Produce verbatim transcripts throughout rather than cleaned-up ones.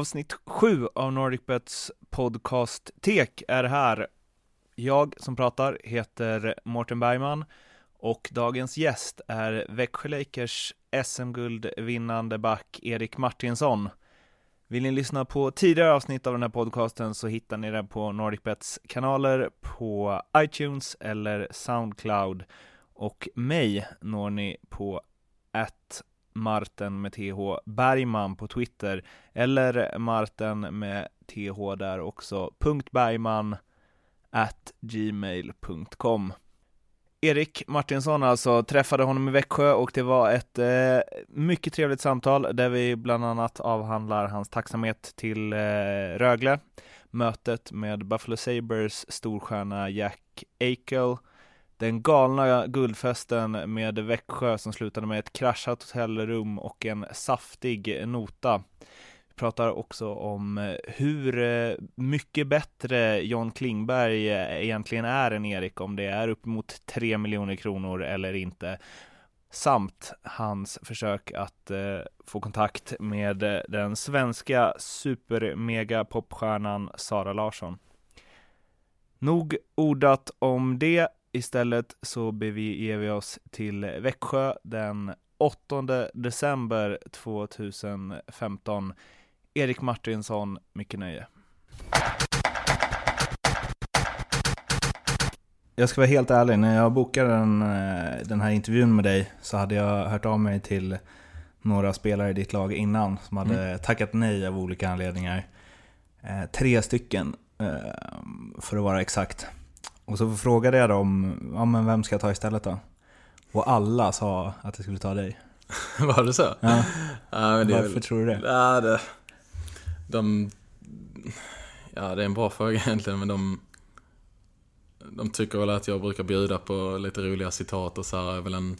Avsnitt sju av NordicBets podcast Tek är här. Jag som pratar heter Mårten Bergman och dagens gäst är Växjö Lakers S M-guldvinnande back Erik Martinsson. Vill ni lyssna på tidigare avsnitt av den här podcasten så hittar ni den på NordicBets kanaler på iTunes eller Soundcloud. Och mig når ni på att Marten med T H Bergman på Twitter eller Marten med T H där också punkt bergman at gmail punkt com. Erik Martinsson alltså, träffade honom i Växjö och det var ett eh, mycket trevligt samtal där vi bland annat avhandlar hans tacksamhet till eh, Rögle, mötet med Buffalo Sabers storstjärna Jack Eichel, den galna guldfesten med Växjö som slutade med ett kraschat hotellrum och en saftig nota. Vi pratar också om hur mycket bättre John Klingberg egentligen är än Erik, om det är upp mot tre miljoner kronor eller inte. Samt hans försök att få kontakt med den svenska supermega-popstjärnan Zara Larsson. Nog ordat om det. Istället så beger vi oss till Växjö den åttonde december tjugohundrafemton. Erik Martinsson, mycket nöje. Jag ska vara helt ärlig, när jag bokade den, den här intervjun med dig så hade jag hört av mig till några spelare i ditt lag innan som hade mm. tackat nej av olika anledningar. Eh, tre stycken eh, för att vara exakt. Och så frågade jag dem, ja, men vem ska jag ta istället då? Och alla sa att jag skulle ta dig. Var det så? Ja. Ja, men det varför väl... tror du det? Ja, det... De... ja, det är en bra fråga egentligen, men de... de tycker väl att jag brukar bjuda på lite roliga citat och så här. Jag är väl en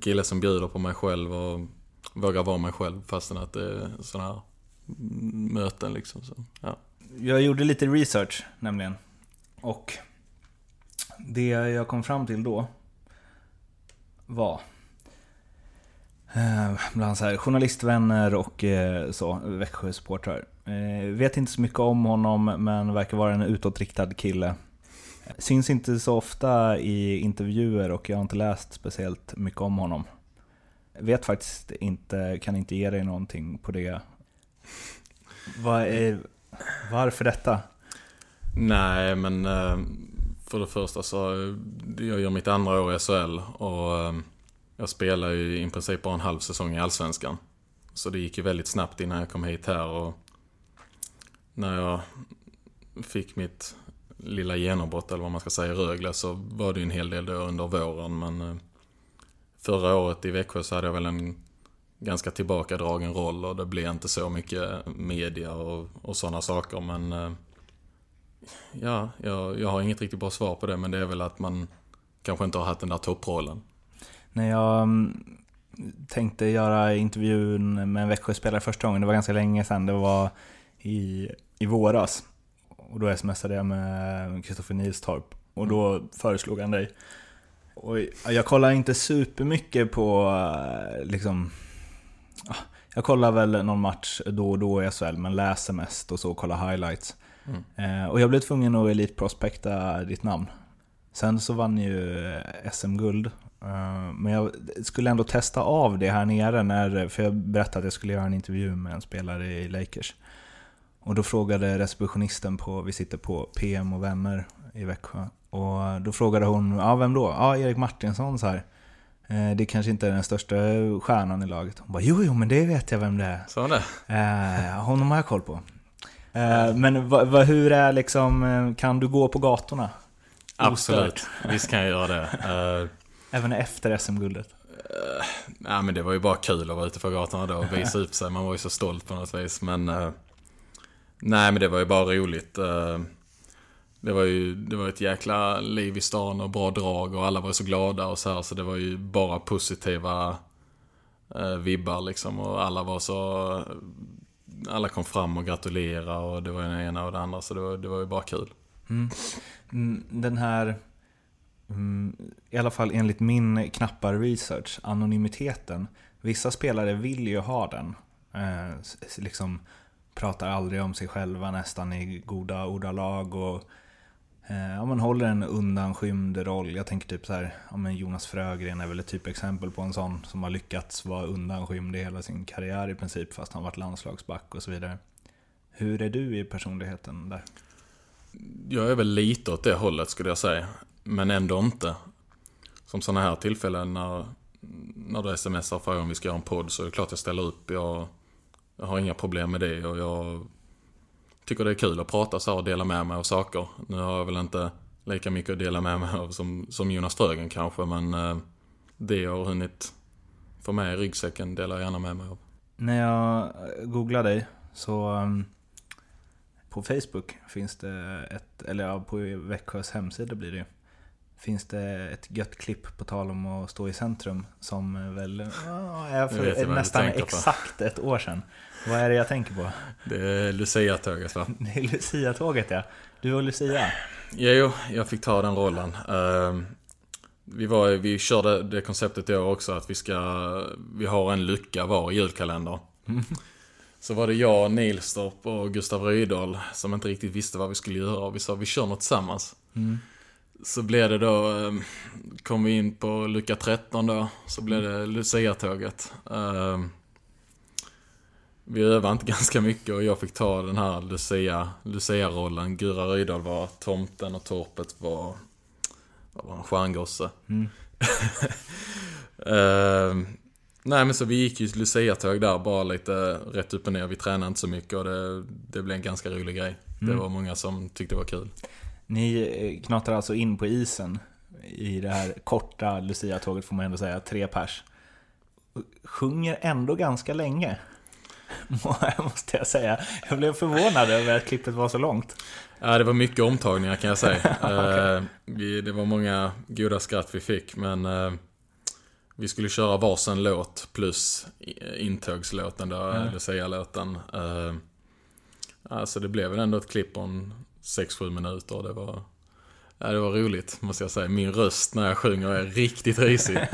kille som bjuder på mig själv och vågar vara mig själv fastän att det är sådana här möten liksom. Så, ja. Jag gjorde lite research nämligen. Och det jag kom fram till då var eh, bland så här, journalistvänner och eh, så, Växjösupportrar. Eh, vet inte så mycket om honom men verkar vara en utåtriktad kille. Syns inte så ofta i intervjuer och jag har inte läst speciellt mycket om honom. Vet faktiskt inte, kan inte ge dig någonting på det. Vad är... Varför detta? Nej, men för det första så jag gör mitt andra år i S H L och jag spelar ju i princip bara en halv säsong i Allsvenskan. Så det gick ju väldigt snabbt innan jag kom hit här och när jag fick mitt lilla genombrott eller vad man ska säga i Rögle så var det ju en hel del då under våren, men förra året i Växjö så hade jag väl en ganska tillbakadragen roll och det blev inte så mycket media och, och sådana saker, men ja, jag, jag har inget riktigt bra svar på det, men det är väl att man kanske inte har haft den där topprollen. När jag tänkte göra intervjun med en Växjöspelare första gången, det var ganska länge sedan, det var i, i våras och då smsade jag med Kristoffer Nilstorp och då föreslog han dig och jag kollar inte supermycket på liksom. Jag kollar väl någon match då och då i S H L, men läser mest och så kollar highlights. Mm. Eh, och jag blev tvungen att elitprospekta ditt namn. Sen så vann ju S M-guld. Eh, men jag skulle ändå testa av det här nere, när, för jag berättade att jag skulle göra en intervju med en spelare i Lakers. Och då frågade receptionisten på, vi sitter på P M och vänner i Växjö. Och då frågade hon, ja, vem då? Ja, Erik Martinsson så här. Det kanske inte är den största stjärnan i laget. Hon bara, jo, jo, men det vet jag vem det är. Så det. Eh, honom har jag koll på. Eh, men va, va, hur är liksom, kan du gå på gatorna? Absolut, visst kan jag göra det. Eh, Även efter S M-guldet? Eh, nej, men det var ju bara kul att vara ute på gatorna då och visa upp sig. Man var ju så stolt på något vis. Men, eh, nej, men det var ju bara roligt. Eh, Det var ju det var ett jäkla liv i stan och bra drag och alla var så glada och så här, så det var ju bara positiva eh, vibbar liksom och alla var så alla kom fram och gratulerade och det var den ena och den andra, så det var det var ju bara kul. Mm. Den här mm, i alla fall enligt min knappa research, anonymiteten. Vissa spelare vill ju ha den. eh, liksom pratar aldrig om sig själva nästan i goda ordalag och eh, om man håller en undanskymd roll. Jag tänker typ så här, om en Jonas Frögren är väl ett typexempel på en sån som har lyckats vara undanskymd i hela sin karriär i princip, fast han varit landslagsback och så vidare. Hur är du i personligheten där? Jag är väl lite åt det hållet skulle jag säga, men ändå inte. Som sådana här tillfällen när, när du smsar för om vi ska göra en podd, så är det klart jag ställer upp. Jag, jag har inga problem med det och jag tycker det är kul att prata så här och dela med mig av saker. Nu har jag väl inte lika mycket att dela med mig av som, som Jonas Frögren kanske, men det jag har hunnit få med i ryggsäcken delar jag gärna med mig av. När jag googlar dig så... På Facebook finns det ett, eller på Växjös hemsida blir det, finns det ett gött klipp på tal om att stå i centrum som väl är för nästan exakt ett år sedan. Vad är det jag tänker på? Det är Lucia-tåget, va? Det är Lucia-tåget, ja. Du och Lucia. Jo, jag fick ta den rollen. Vi, var, vi körde det konceptet i år också att vi, ska, vi har en lucka var i julkalender. Mm. Så var det jag, Nilstorp och Gustav Rydahl som inte riktigt visste vad vi skulle göra. Och vi sa, vi kör något tillsammans. Mm. Så blev det då, kom vi in på lucka tretton då. Så blev det Lucia-tåget. Vi övade inte ganska mycket och jag fick ta den här Lucia, Lucia-rollen. Gura Rydahl var tomten och Torpet var, var en stjärngosse. Mm. uh, Nej, men så vi gick ju Lucia-tåg där, bara lite rätt upp och ner. Vi tränade inte så mycket och det, det blev en ganska rolig grej. Mm. Det var många som tyckte det var kul. Ni knatar alltså in på isen i det här korta Lucia-tåget, får man ändå säga, tre pers. Sjunger ändå ganska länge, måste jag säga. Jag blev förvånad över att klippet var så långt. Ja, det var mycket omtagningar kan jag säga. Okay. Det var många goda skratt vi fick, men... Vi skulle köra varsin låt plus intågslåten då, mm. eller säga låten. Uh, alltså det blev ändå ett klipp om sex sju minuter. Det var, ja, det var roligt, måste jag säga. Min röst när jag sjunger är riktigt risig.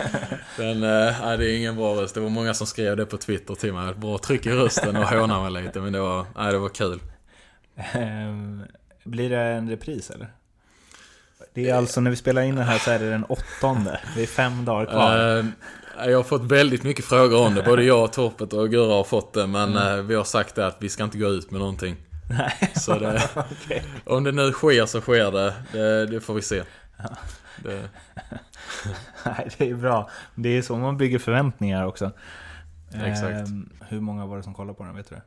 Men uh, ja, det är ingen bra röst. Det var många som skrev det på Twitter till mig. Bra tryck i rösten och hånar mig lite. Men det var, ja, det var kul. Um, blir det en repris eller? Det är alltså när vi spelar in det här så är det den åttonde. Det är fem dagar kvar. Uh, jag har fått väldigt mycket frågor om det. Både jag, Torpet och Gura har fått det. Men mm. uh, vi har sagt att vi ska inte gå ut med någonting. Nej. Så det, okay. Om det nu sker så sker det. Det, det får vi se. Ja. Det. Nej, det är bra. Det är så man bygger förväntningar också. Exakt. Uh, hur många var det som kollade på den, vet du det?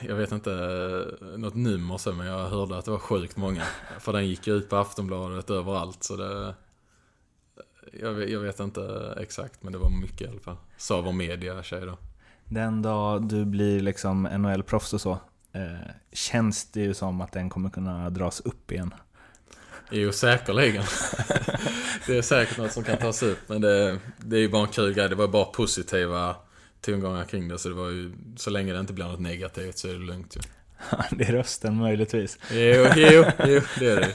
Jag vet inte något nummer så, men jag hörde att det var sjukt många. För den gick ut på Aftonbladet överallt. Så det, jag, vet, jag vet inte exakt, men det var mycket i alla fall. Så var media tjej då. Den dag du blir liksom N H L-proffs och så, eh, känns det ju som att den kommer kunna dras upp igen. Jo, säkerligen. Det är säkert något som kan tas upp. Men det, det är ju bara en kul grej. Det var bara positiva... tongångar kring det, så det var ju, så länge det inte blir något negativt så är det lugnt ju. Det är rösten möjligtvis. Jo, jo, jo det är det.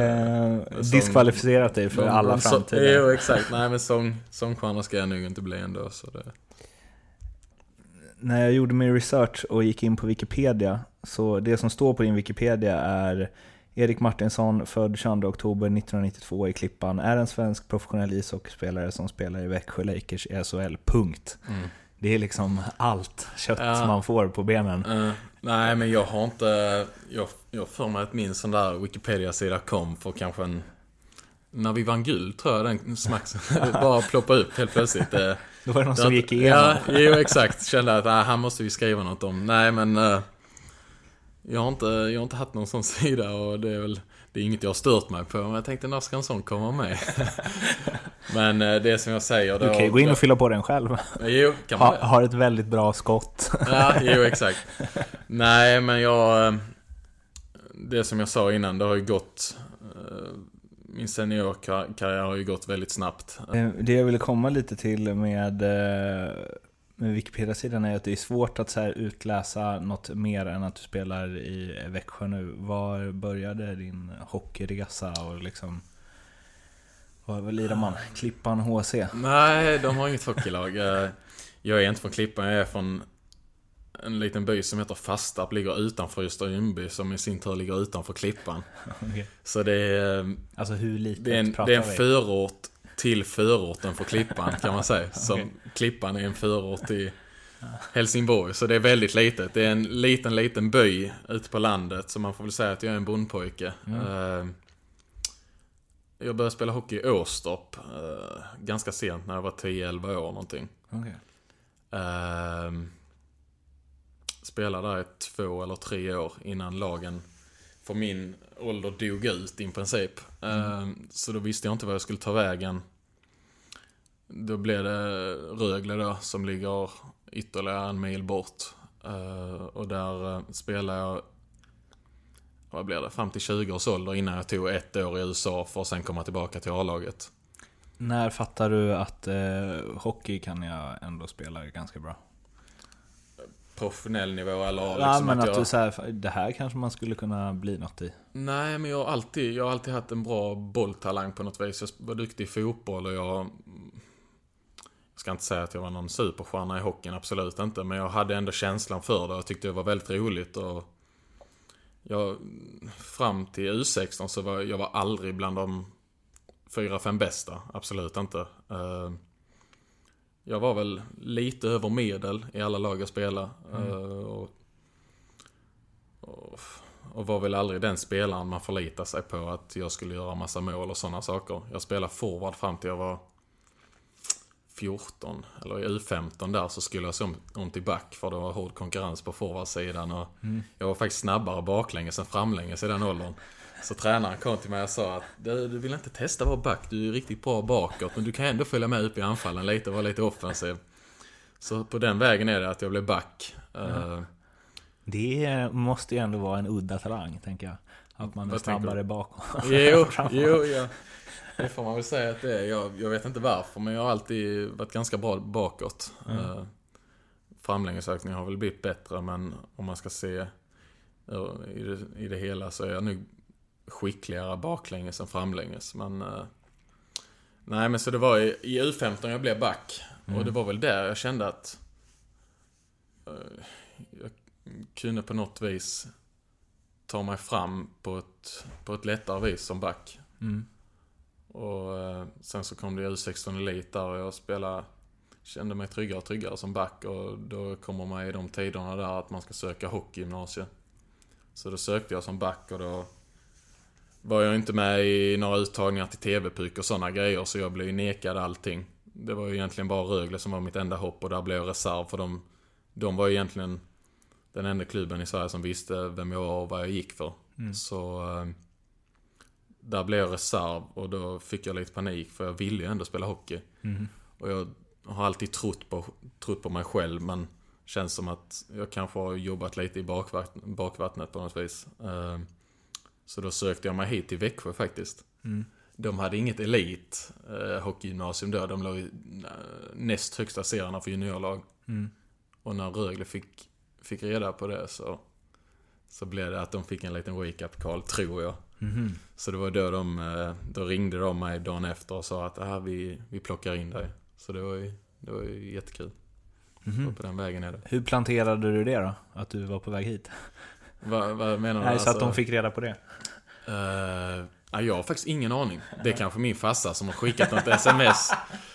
Eh, som, diskvalificerat dig för de, alla framtida. Jo, exakt. Nej, men sång, sångstjärna ska jag nog inte bli ändå. Så det... När jag gjorde min research och gick in på Wikipedia, så det som står på din Wikipedia är Erik Martinsson, född tjugonde oktober nittonhundranittiotvå i Klippan, är en svensk professionell ishockeyspelare som spelar i Växjö Lakers i S H L. Punkt. Mm. Det är liksom allt kött ja. som man får på benen. Uh, nej, men jag har inte... Jag, jag för mig att min sån där Wikipedia-sida kom för kanske en... När vi vann guld, tror jag, den smaxen bara ploppade upp helt plötsligt. Det, Då var det någon det, som gick igenom. Ja, jo, exakt. Kände att ah, här måste vi skriva något om. Nej, men... Uh, Jag har, inte, jag har inte haft någon sån sida och det är väl det är inget jag har stört mig på, men jag tänkte när ska en sån komma med? Men det som jag säger... Du kan ju gå in och fylla på den själv. Jo, kan man ha, har ett väldigt bra skott. Ja, jo, exakt. Nej, men jag... Det som jag sa innan, det har ju gått... Min seniorkarriär har ju gått väldigt snabbt. Det jag ville komma lite till med... Men Wikipedia-sidan är att det är svårt att så här utläsa något mer än att du spelar i Växjö nu. Var började din hockeyresa och liksom Vad väl lirar man? Klippan, H C? Nej, de har inget hockeylag. Jag är inte från Klippan, jag är från en liten by som heter Fastap, ligger utanför Östergynby, som i sin tur ligger utanför Klippan. Okay. Så det är, alltså hur litet det är en, det är en förort till förorten för Klippan kan man säga. Som okay. Klippan är en förort i Helsingborg, så det är väldigt litet. Det är en liten, liten by ute på landet, så man får väl säga att jag är en bondpojke. Mm. Jag började spela hockey i Åstorp ganska sent, när jag var tio elva år någonting. Okay. Ehm... spelade där i två eller tre år innan lagen för min ålder dog ut i princip. Mm. Så då visste jag inte vad jag skulle ta vägen. Då blev det Rögle då, som ligger ytterligare en mil bort. Och där spelade jag, vad blev det, fram till tjugo års ålder innan jag tog ett år i U S A för att sen komma tillbaka till A-laget. När fattar du att eh, hockey kan jag ändå spela ganska bra? Professionell nivå eller liksom ja, men att, att jag... du så här, det här kanske man skulle kunna bli något i. Nej, men jag har alltid jag har alltid haft en bra bolltalang på något vis. Jag var duktig i fotboll och jag, jag ska inte säga att jag var någon superstjärna i hockeyn, absolut inte, men jag hade ändå känslan för det. Jag tyckte det var väldigt roligt, och jag fram till U sexton så var jag var aldrig bland de fyra fem bästa, absolut inte. Uh, Jag var väl lite över medel i alla lag jag spelade. Mm. Och, och, och var väl aldrig den spelaren man förlitar sig på att jag skulle göra massa mål och sådana saker. Jag spelade forward fram till jag var fjorton, eller i U femton där så skulle jag se om, om till back, för det var hård konkurrens på forwardsidan. Och mm. jag var faktiskt snabbare baklänges än framlänges i den åldern. Så tränaren kom till mig och sa att du, du vill inte testa vara back, du är riktigt bra bakåt, men du kan ändå följa med upp i anfallen lite och vara lite offensiv. Så på den vägen är det att jag blev back. Mm. Det måste ju ändå vara en udda talang, tänker jag. Att man är vad snabbare bakåt. Jo, jo ja. Det får man väl säga att det är. Jag, jag vet inte varför, men jag har alltid varit ganska bra bakåt. Mm. Framlängesökning har väl blivit bättre, men om man ska se i det, i det hela så är jag nog skickligare baklänges än framlänges. Men eh, nej, men så det var i, i U femton jag blev back. Mm. Och det var väl där jag kände att eh, jag kunde på något vis ta mig fram på ett, på ett lättare vis som back. Mm. Och eh, sen så kom det U sexton Elite där, och jag spelade, kände mig tryggare och tryggare som back, och då kommer man i de tiderna där att man ska söka hockeygymnasiet. Så då sökte jag som back, och då var jag inte med i några uttagningar till T V-pyk och sådana grejer, så jag blev ju nekad allting. Det var ju egentligen bara Rögle som var mitt enda hopp, och där blev jag reserv, för de, de var ju egentligen den enda klubben i Sverige som visste vem jag var och vad jag gick för. Mm. Så där blev jag reserv, och då fick jag lite panik, för jag ville ju ändå spela hockey. Mm. Och jag har alltid trott på, trott på mig själv, men känns som att jag kanske har jobbat lite i bakvattnet, bakvattnet på något vis. Så då sökte jag mig hit till Växjö faktiskt. Mm. De hade inget elit eh, hockeygymnasium då. De låg i näst högsta serierna för juniorlag. Mm. Och när Rögle fick, fick reda på det så, så blev det att de fick en liten wake-up-call, tror jag. Mm. Så det var då de då ringde de mig dagen efter och sa att ah, vi, vi plockar in dig. Så det var ju, det var ju jättekul. Mm. Så på den vägen är det. Hur planterade du det då? Att du var på väg hit? Vad, vad menar du? Nej, så att de fick reda på det. Uh, jag har faktiskt ingen aning. Det är kanske min farsa som har skickat något sms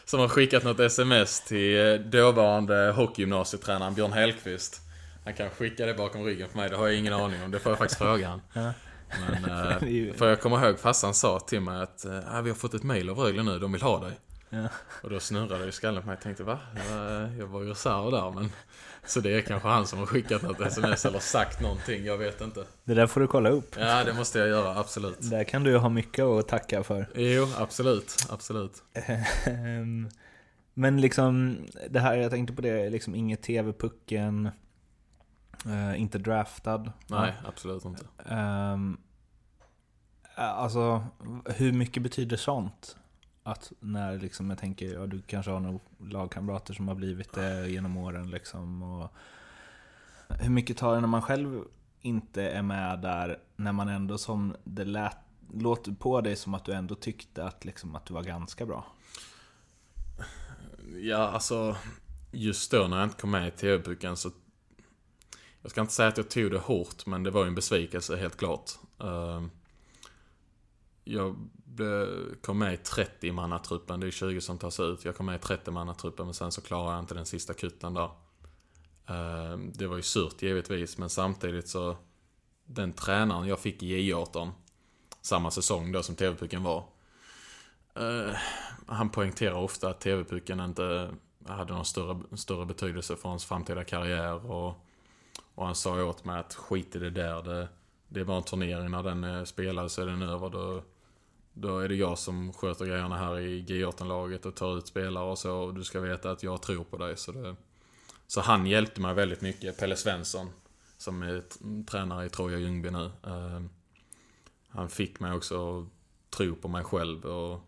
som har skickat något sms till dåvarande hockeygymnasietränaren Björn Hellqvist. Han kan skicka det bakom ryggen för mig. Det har jag ingen aning om. Det får jag faktiskt fråga han. Men, uh, för jag kommer ihåg farsan sa till mig att uh, vi har fått ett mejl av Rögle nu. De vill ha dig. Ja. Och då snurrade i skallen på mig. Jag tänkte, va? Jag var ju reserv där, men... Så det är kanske han som har skickat något sms eller sagt någonting, jag vet inte. Det där får du kolla upp. Ja, det måste jag göra, absolut. Där kan du ju ha mycket att tacka för. Jo, absolut, absolut. Men liksom, det här, jag tänkte på det, liksom inget T V-pucken, inte draftad. Nej, absolut inte. Alltså, hur mycket betyder sånt? Att när liksom jag tänker, ja, du kanske har några lagkamrater som har blivit det genom åren liksom, och hur mycket tar det när man själv inte är med där, när man ändå, som det lät låter på dig som att du ändå tyckte att, liksom, att du var ganska bra. Ja, alltså just då när jag inte kom med i T V-buken så jag ska inte säga att jag tog det hårt, men det var ju en besvikelse helt klart. Jag kom med i trettio-mannatruppen, det är tjugo som tas ut. Jag kom med i trettio-mannatruppen, men sen så klarade jag inte den sista kutten där. Det var ju surt givetvis, men samtidigt så den tränaren jag fick i J arton samma säsong då som T V-pucken var, han poängterar ofta att T V-pucken inte hade någon större, större betydelse för hans framtida karriär, och, och han sa åt mig att skit i det där, det, det var en turnering, när den spelades så är den över, då, då är det jag som sköter grejerna här i J arton-laget och tar ut spelare och så, och du ska veta att jag tror på dig. Så det, så han hjälpte mig väldigt mycket, Pelle Svensson som är tränare i Troja Ljungby nu. Uh, han fick mig också att tro på mig själv. Och,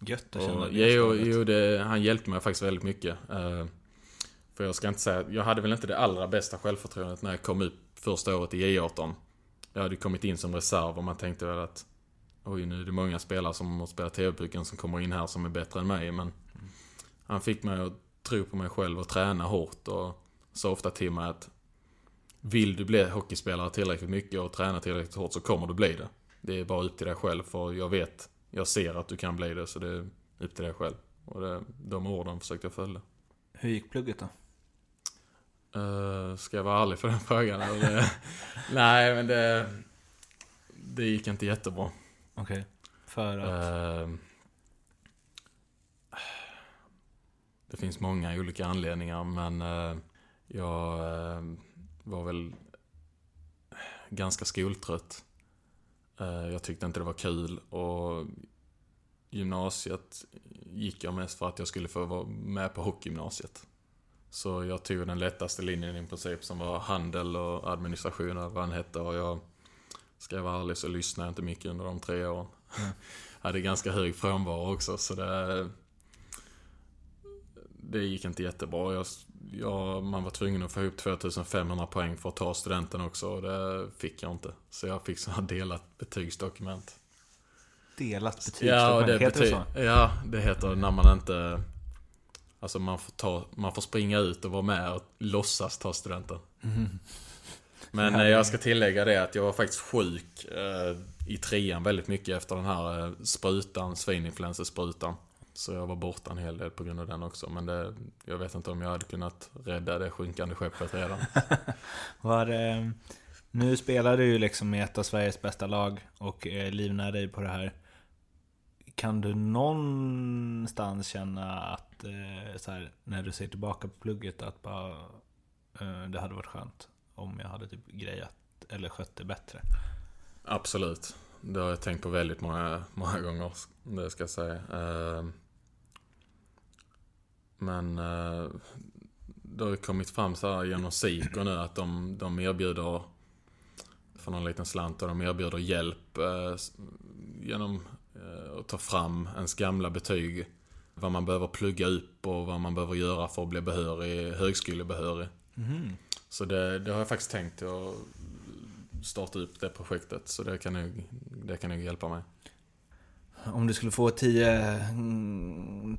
Gött att känna det. Jo, jo det, han hjälpte mig faktiskt väldigt mycket. Uh, för jag ska inte säga, jag hade väl inte det allra bästa självförtroendet när jag kom upp första året i J arton. Jag hade kommit in som reserv och man tänkte väl att oj, nu är det många spelare som spelar T V-pucken som kommer in här som är bättre än mig. Men mm. han fick mig att tro på mig själv och träna hårt, och så ofta till mig att vill du bli hockeyspelare tillräckligt mycket och träna tillräckligt hårt så kommer du bli det. Det är bara upp till dig själv, för jag vet, jag ser att du kan bli det, så det är upp till dig själv. Och det, de orden försökte jag följa. Hur gick plugget då? Uh, ska jag vara ärlig för den frågan? Eller? Nej, men det, det gick inte jättebra. Okej, okay. För att... Uh, det finns många olika anledningar, men eh, jag eh, var väl ganska skoltrött. Eh, jag tyckte inte det var kul, och gymnasiet gick jag mest för att jag skulle få vara med på hockeygymnasiet. Så jag tog den lättaste linjen i princip, som var handel och administration och vad den hette, och jag ska vara ärlig så lyssnade jag inte mycket under de tre åren. Mm. Jag hade ganska hög frånvaro också, så det... Det gick inte jättebra. Jag, jag, man var tvungen att få ihop två tusen fem hundra poäng för att ta studenten också, och det fick jag inte. Så jag fick sådana delat betygsdokument. Delat betygsdokument? Ja, det, heter bety- det, så? Ja, det heter mm. när man inte... Alltså man får, ta, man får springa ut och vara med och låtsas ta studenten. Mm. Men ja, jag ska tillägga det att jag var faktiskt sjuk eh, i trean väldigt mycket efter den här eh, sprutan, svininfluensasprutan. Så jag var borta en hel del på grund av den också. Men det, jag vet inte om jag hade kunnat rädda det sjunkande skeppet redan. Var, eh, nu spelar du ju liksom i ett av Sveriges bästa lag och eh, livnär dig på det här. Kan du någonstans känna att eh, så här, när du ser tillbaka på plugget att bara, eh, det hade varit skönt om jag hade typ grejat eller skött det bättre? Absolut. Det har jag tänkt på väldigt många, många gånger, det ska jag säga. Eh, men eh, det har ju kommit fram så här genom SIKO nu att de, de erbjuder för någon liten slant, och de erbjuder hjälp eh, genom eh, att ta fram ens gamla betyg, vad man behöver plugga upp och vad man behöver göra för att bli behörig, högskolebehörig. Mm. Så det, det har jag faktiskt tänkt att starta upp det projektet, så det kan nog, det kan nog hjälpa mig. Om du skulle få tio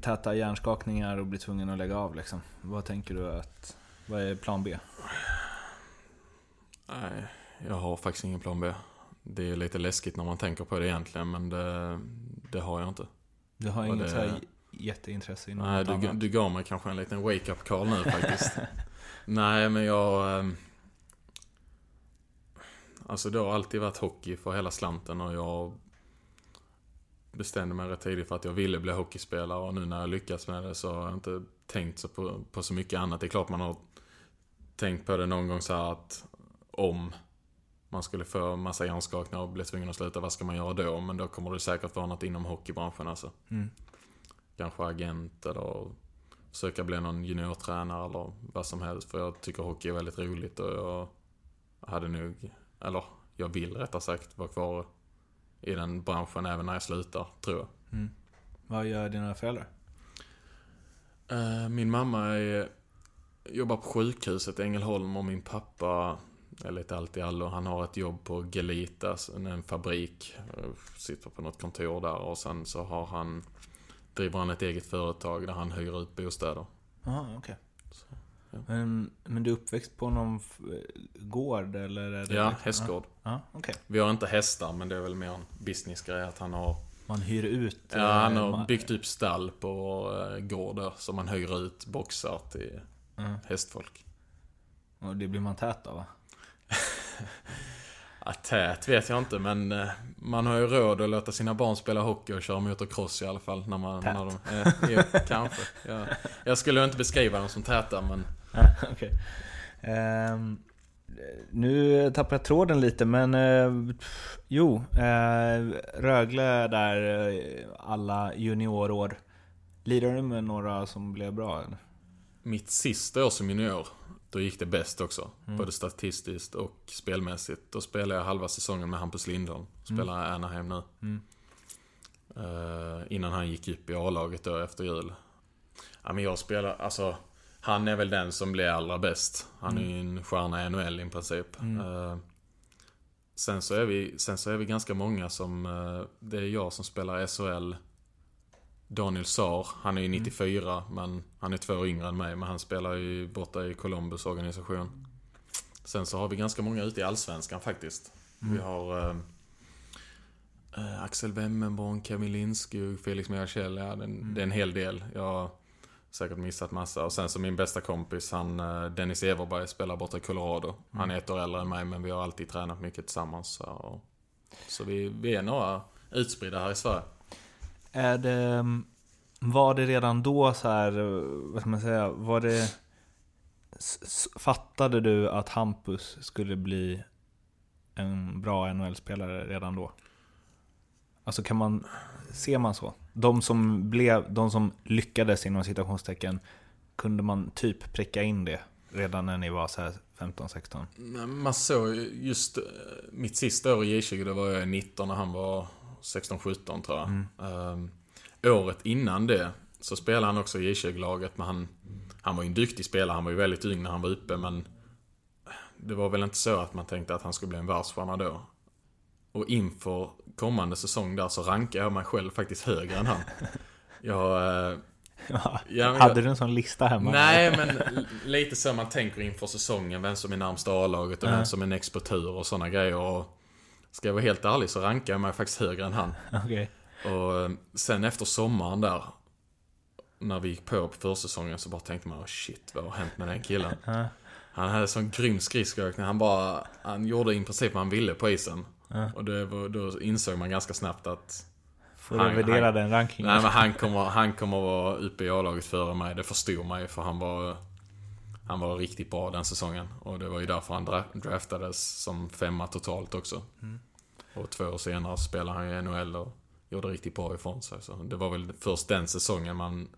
täta hjärnskakningar och bli tvungen att lägga av liksom, vad tänker du att, vad är plan B? Nej, jag har faktiskt ingen plan B. Det är lite läskigt när man tänker på det egentligen, men det, det har jag inte. Du har inget det, så här jätteintresse inom nej, något du, annat? Du gav mig kanske en liten wake-up call nu faktiskt. Nej, men jag... Alltså det har alltid varit hockey för hela slanten, och jag bestämde mig rätt tidigt för att jag ville bli hockeyspelare, och nu när jag lyckats med det så har jag inte tänkt så på, på så mycket annat. Det är klart man har tänkt på det någon gång så här att om man skulle få massa hjärnskakningar och bli tvungen att sluta, vad ska man göra då? Men då kommer det säkert vara något inom hockeybranschen alltså. Mm. Kanske agent eller försöka bli någon juniortränare eller vad som helst, för jag tycker hockey är väldigt roligt, och jag hade nog... Eller jag vill rättare sagt vara kvar i den branschen även när jag slutar, tror jag. Mm. Vad gör dina föräldrar? Min mamma är, jobbar på sjukhuset i Ängelholm, och min pappa är lite allt i allo. Han har ett jobb på Gelitas, en fabrik, sitter på något kontor där, och sen så har han, driver han ett eget företag där han hyr ut bostäder. Aha, okej. Okay. Ja. Men, men du är uppväxt på någon gård? Eller är det ja, det? Hästgård. Ja, okay. Vi har inte hästar, men det är väl mer en businessgrej att han har... Man hyr ut? Ja, han har man... byggt upp stall på gårdar som man hyr ut boxar till mm. hästfolk. Och det blir man tät av, va? Ja, tät vet jag inte, men man har ju råd att låta sina barn spela hockey och köra motocross i alla fall. När man, när de, eh, eh, kanske. Jag, jag skulle inte beskriva dem som täta, men... Okay. Um, nu tappar jag tråden lite, men uh, jo, uh, Rögle där uh, alla juniorår. Lirar du med några som blev bra? Eller? Mitt sista år som junior, då gick det bäst också. Mm. Både statistiskt och spelmässigt. Då spelade jag halva säsongen med Hampus Lindholm. Spelar mm. Anaheim nu. Mm. Uh, innan han gick upp i A-laget då efter jul. Ja, men jag spelar, alltså, han är väl den som blir allra bäst. Han mm. är ju en stjärna i N H L i princip. Mm. Uh, sen, så är vi, sen så är vi ganska många som... Uh, det är jag som spelar S H L. Daniel Saar, han är ju nittiofyra mm. men han är två år yngre än mig, men han spelar ju borta i Columbus organisation. Sen så har vi ganska många ute i Allsvenskan faktiskt. Mm. Vi har eh, eh, Axel Wemmenborg, Kevin Lindskog, Felix Mjärkjell, ja, det, mm. det är en hel del. Jag har säkert missat massa. Och sen så min bästa kompis, han, Dennis Everberg, spelar borta i Colorado. Mm. Han är ett år äldre än mig, men vi har alltid tränat mycket tillsammans. Så, och, så vi, vi är några utspridda här i Sverige. Är det, var det redan då så här, vad ska man säga, var det, fattade du att Hampus skulle bli en bra N H L-spelare redan då? Alltså kan man, ser man så? De som blev, de som lyckades inom citationstecken, kunde man typ pricka in det redan när ni var så här femton sexton? Man såg just mitt sista år i J tjugo, då var jag nitton och han var sexton sjutton tror jag. Mm. Um, året innan det så spelade han också i J tjugo-laget, men han, han var ju en duktig spelare, han var ju väldigt ung när han var uppe, men det var väl inte så att man tänkte att han skulle bli en världsstjärna då. Och inför kommande säsong där så rankade jag mig själv faktiskt högre än han. Jag... Uh, Ja, jag, hade du en sån lista hemma? Nej, men lite så man tänker inför säsongen, vem som är närmsta A-laget och mm. vem som är näst på tur och sådana grejer. Och ska jag vara helt ärlig så rankar jag mig faktiskt högre än han. Okay. Och sen efter sommaren där, när vi gick på på försäsongen, så bara tänkte man, oh shit, vad har hänt med den killen? Mm. Han hade sån grym skridskoåkning. Han bara, han gjorde i princip vad han ville på isen. Mm. Och det var, då insåg man ganska snabbt att får han, revidera han, den rankingen. Nej, men han kommer, han kommer att vara uppe i A-laget före mig. Det förstod mig, för han var, han var riktigt bra den säsongen. Och det var ju därför han draftades som femma totalt också. Mm. Och två år senare spelade han i N H L och gjorde riktigt bra ifrån sig. Så det var väl först den säsongen man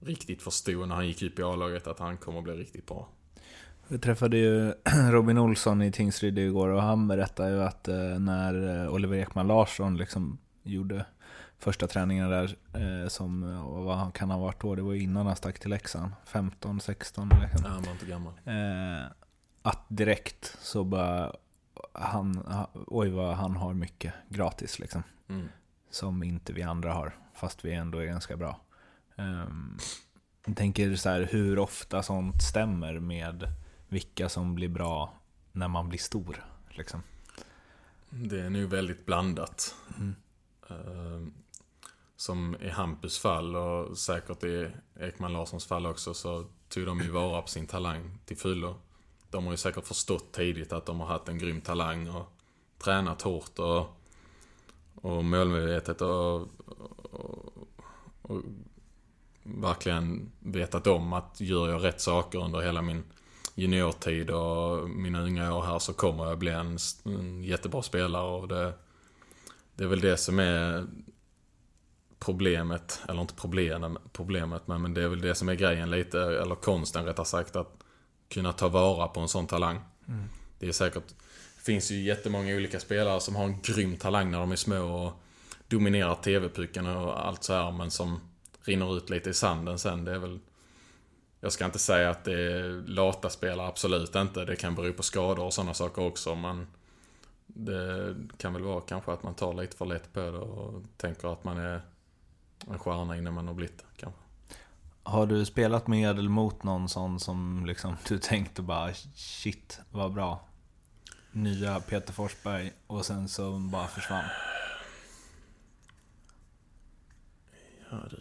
riktigt förstod, när han gick upp i A-laget, att han kommer att bli riktigt bra. Vi träffade ju Robin Olsson i Tingsryd igår, och han berättade ju att när Oliver Ekman Larsson liksom gjorde första träningen där, eh, som vad han kan ha varit då, det var innan han stack till Leksand, femton sexton liksom. Ja, han var inte gammal. Eh, att direkt så bara han, oj vad han har mycket gratis liksom. Mm. Som inte vi andra har, fast vi ändå är ganska bra. Eh, jag tänker så här, hur ofta sånt stämmer med vilka som blir bra när man blir stor liksom. Det är nu väldigt blandat. Mm. Eh, som i Hampus fall och säkert i Ekman Larssons fall också, så tog de ju vara på sin talang till fullo. De har ju säkert förstått tidigt att de har haft en grym talang och tränat hårt och, och målmedvetet och, och, och, och verkligen vetat om att gör jag rätt saker under hela min juniortid och mina unga år här, så kommer jag bli en, en jättebra spelare. Och det, det är väl det som är problemet, eller inte problem, problemet, men det är väl det som är grejen lite, eller konsten rättare sagt, att kunna ta vara på en sån talang. Mm. Det är säkert, finns ju jättemånga olika spelare som har en grym talang när de är små och dominerar tv-pucken och allt så här, men som rinner ut lite i sanden sen. Det är väl, jag ska inte säga att det är lata spelare, absolut inte. Det kan bero på skador och sådana saker också. Men det kan väl vara kanske att man tar lite för lätt på det och tänker att man är en stjärna innan man har blivit kanske. Har du spelat med eller mot någon sån som liksom du tänkte bara shit, vad bra? Nya Peter Forsberg och sen så bara försvann. Ja, det.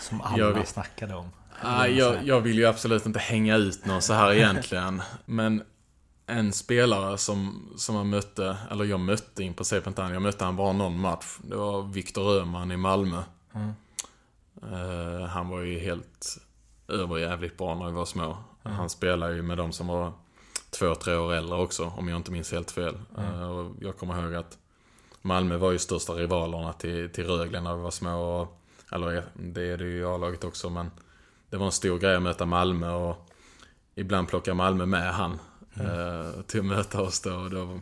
Som alla vill... snackade om. Ah, jag, jag vill ju absolut inte hänga ut någon så här egentligen. Men en spelare som, som jag mötte, eller jag mötte in på Sepentan, jag mötte han bara någon match. Det var Viktor Öhman i Malmö. Mm. Uh, han var ju helt överjävligt bra när vi var små. Mm. Han spelade ju med dem som var två, tre år äldre också, om jag inte minns helt fel. Mm. Uh, och jag kommer ihåg att Malmö var ju största rivalerna till, till Rögle när vi var små. Och, eller det är det ju i A-laget också, men det var en stor grej att möta Malmö och ibland plockade Malmö med han mm. uh, till att möta oss då. Och då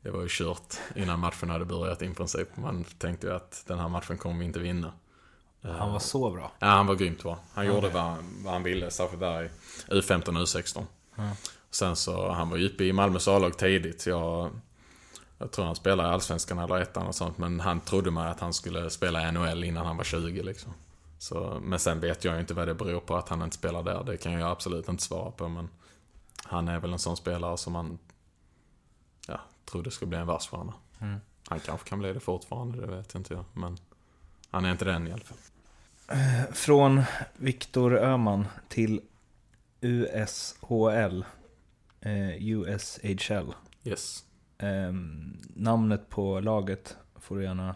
det var ju kört innan matchen hade börjat i princip. Man tänkte ju att den här matchen kommer vi inte vinna. Han var så bra. Ja, han var grymt bra. Han okay. gjorde vad, vad han ville, särskilt där i U femton och U sexton. Mm. Sen så, han var ju uppe i Malmös A-lag tidigt. Jag, jag tror han spelade i Allsvenskan eller ettan och sånt. Men han trodde mig att han skulle spela i N H L innan han var tjugo liksom. Så, men sen vet jag ju inte vad det beror på att han inte spelar där. Det kan jag absolut inte svara på. Men han är väl en sån spelare som man ja, trodde skulle bli en världsstjärna. Mm. Han kanske kan bli det fortfarande, det vet inte jag. Men han är inte den i alla fall. Från Viktor Öhman till U S H L, eh, U S H L. Yes. Eh, namnet på laget får du gärna...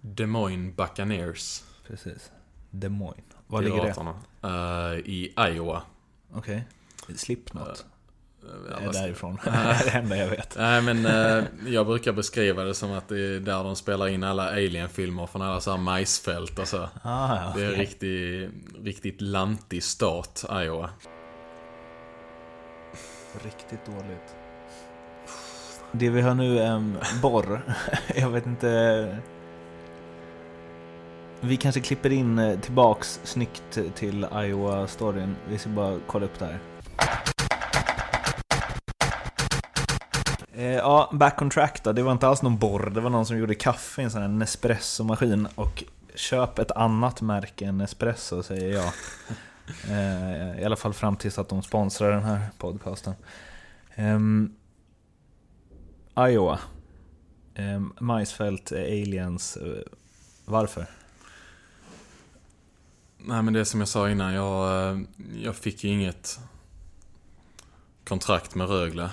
Des Moines Buccaneers. Precis. Des Moines. Var Piraterna. Ligger det? Uh, I Iowa. Okej. Okay. Slipknot. Uh, är därifrån. Det är det enda jag vet. Nej, men uh, jag brukar beskriva det som att det är där de spelar in alla alienfilmer från alla så här majsfält och så. Ah, ja. Det är riktigt riktigt lantig stat, Iowa. Riktigt dåligt. Det vi har nu är en borr. Jag vet inte. Vi kanske klipper in tillbaks snyggt till Iowa-storyn. Vi ska bara kolla upp där. Ja, back on track då. Det var inte alls någon borr. Det var någon som gjorde kaffe i en sån här Nespresso-maskin. Och köp ett annat märke än Nespresso, säger jag. I alla fall fram tills att de sponsrar den här podcasten. um, Iowa, um, majsfält, aliens. Varför? Nej, men det som jag sa innan, Jag, jag fick ju inget kontrakt med Rögle.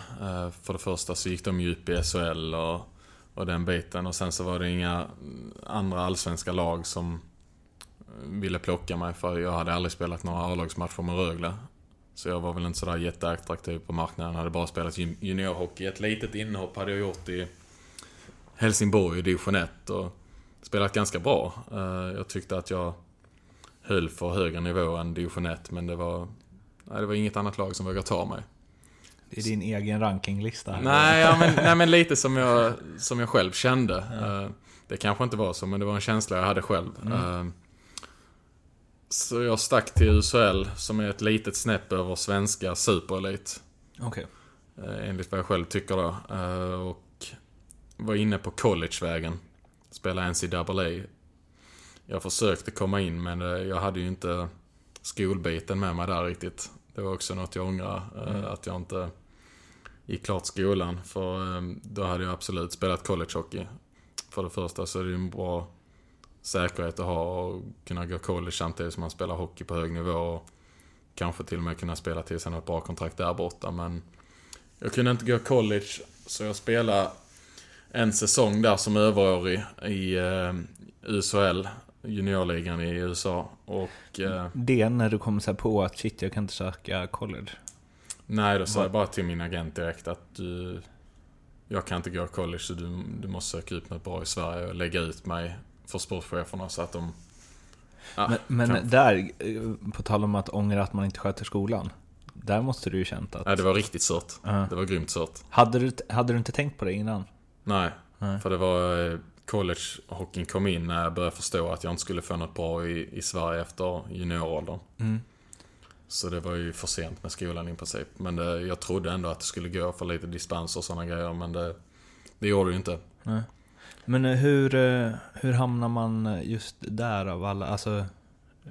För det första så gick de ju upp i S H L och, och den biten, och sen så var det inga andra allsvenska lag som ville plocka mig, för jag hade aldrig spelat några A-lagsmatcher med Rögle, så jag var väl inte sådär jätteattraktiv på marknaden. Jag hade bara spelat juniorhockey, ett litet inhopp hade jag gjort i Helsingborg i Dijonet och spelat ganska bra. Jag tyckte att jag höll för högre nivå än Dijonet, men det var, nej, det var inget annat lag som vågade ta mig. Det är din egen rankinglista. Nej, ja, men, nej, men lite som jag, som jag själv kände. Ja. Det kanske inte var så, men det var en känsla jag hade själv. Mm. Så jag stack till U S H L, som är ett litet snäpp över svenska superelit. Okej. Okay. Enligt vad jag själv tycker då. Och var inne på collegevägen. Spelade N C A A. Jag försökte komma in, men jag hade ju inte skolbiten med mig där riktigt. Det var också något jag ångrar, mm. att jag inte gick klart skolan, för då hade jag absolut spelat collegehockey. För det första så är det en bra säkerhet att ha och kunna gå college samtidigt som man spelar hockey på hög nivå, och kanske till och med kunna spela till sig något bra kontrakt där borta. Men jag kunde inte gå college, så jag spelade en säsong där som överårig i U S H L, juniorligan i U S A. Och eh, det när du kom så här på att shit, jag kan inte söka college. Nej, då sa jag bara till min agent direkt att du, jag kan inte gå college, så du, du måste söka ut något bra i Sverige och lägga ut mig för sportcheferna så att de ah, Men, men där, på tal om att ångra att man inte sköter skolan, där måste du ju känt att... Nej, det var riktigt sört. uh-huh. Det var grymt sört. Hade du, hade du inte tänkt på det innan? Nej, uh-huh. för det var college-hockeyn kom in när jag började förstå att jag inte skulle få något bra i, i Sverige efter junioråldern. Mm. Så det var ju för sent med skolan i princip. Men det, jag trodde ändå att det skulle gå för lite dispenser och sådana grejer, men det, det gjorde det ju inte. Nej. Men hur, hur hamnar man just där av alla, alltså,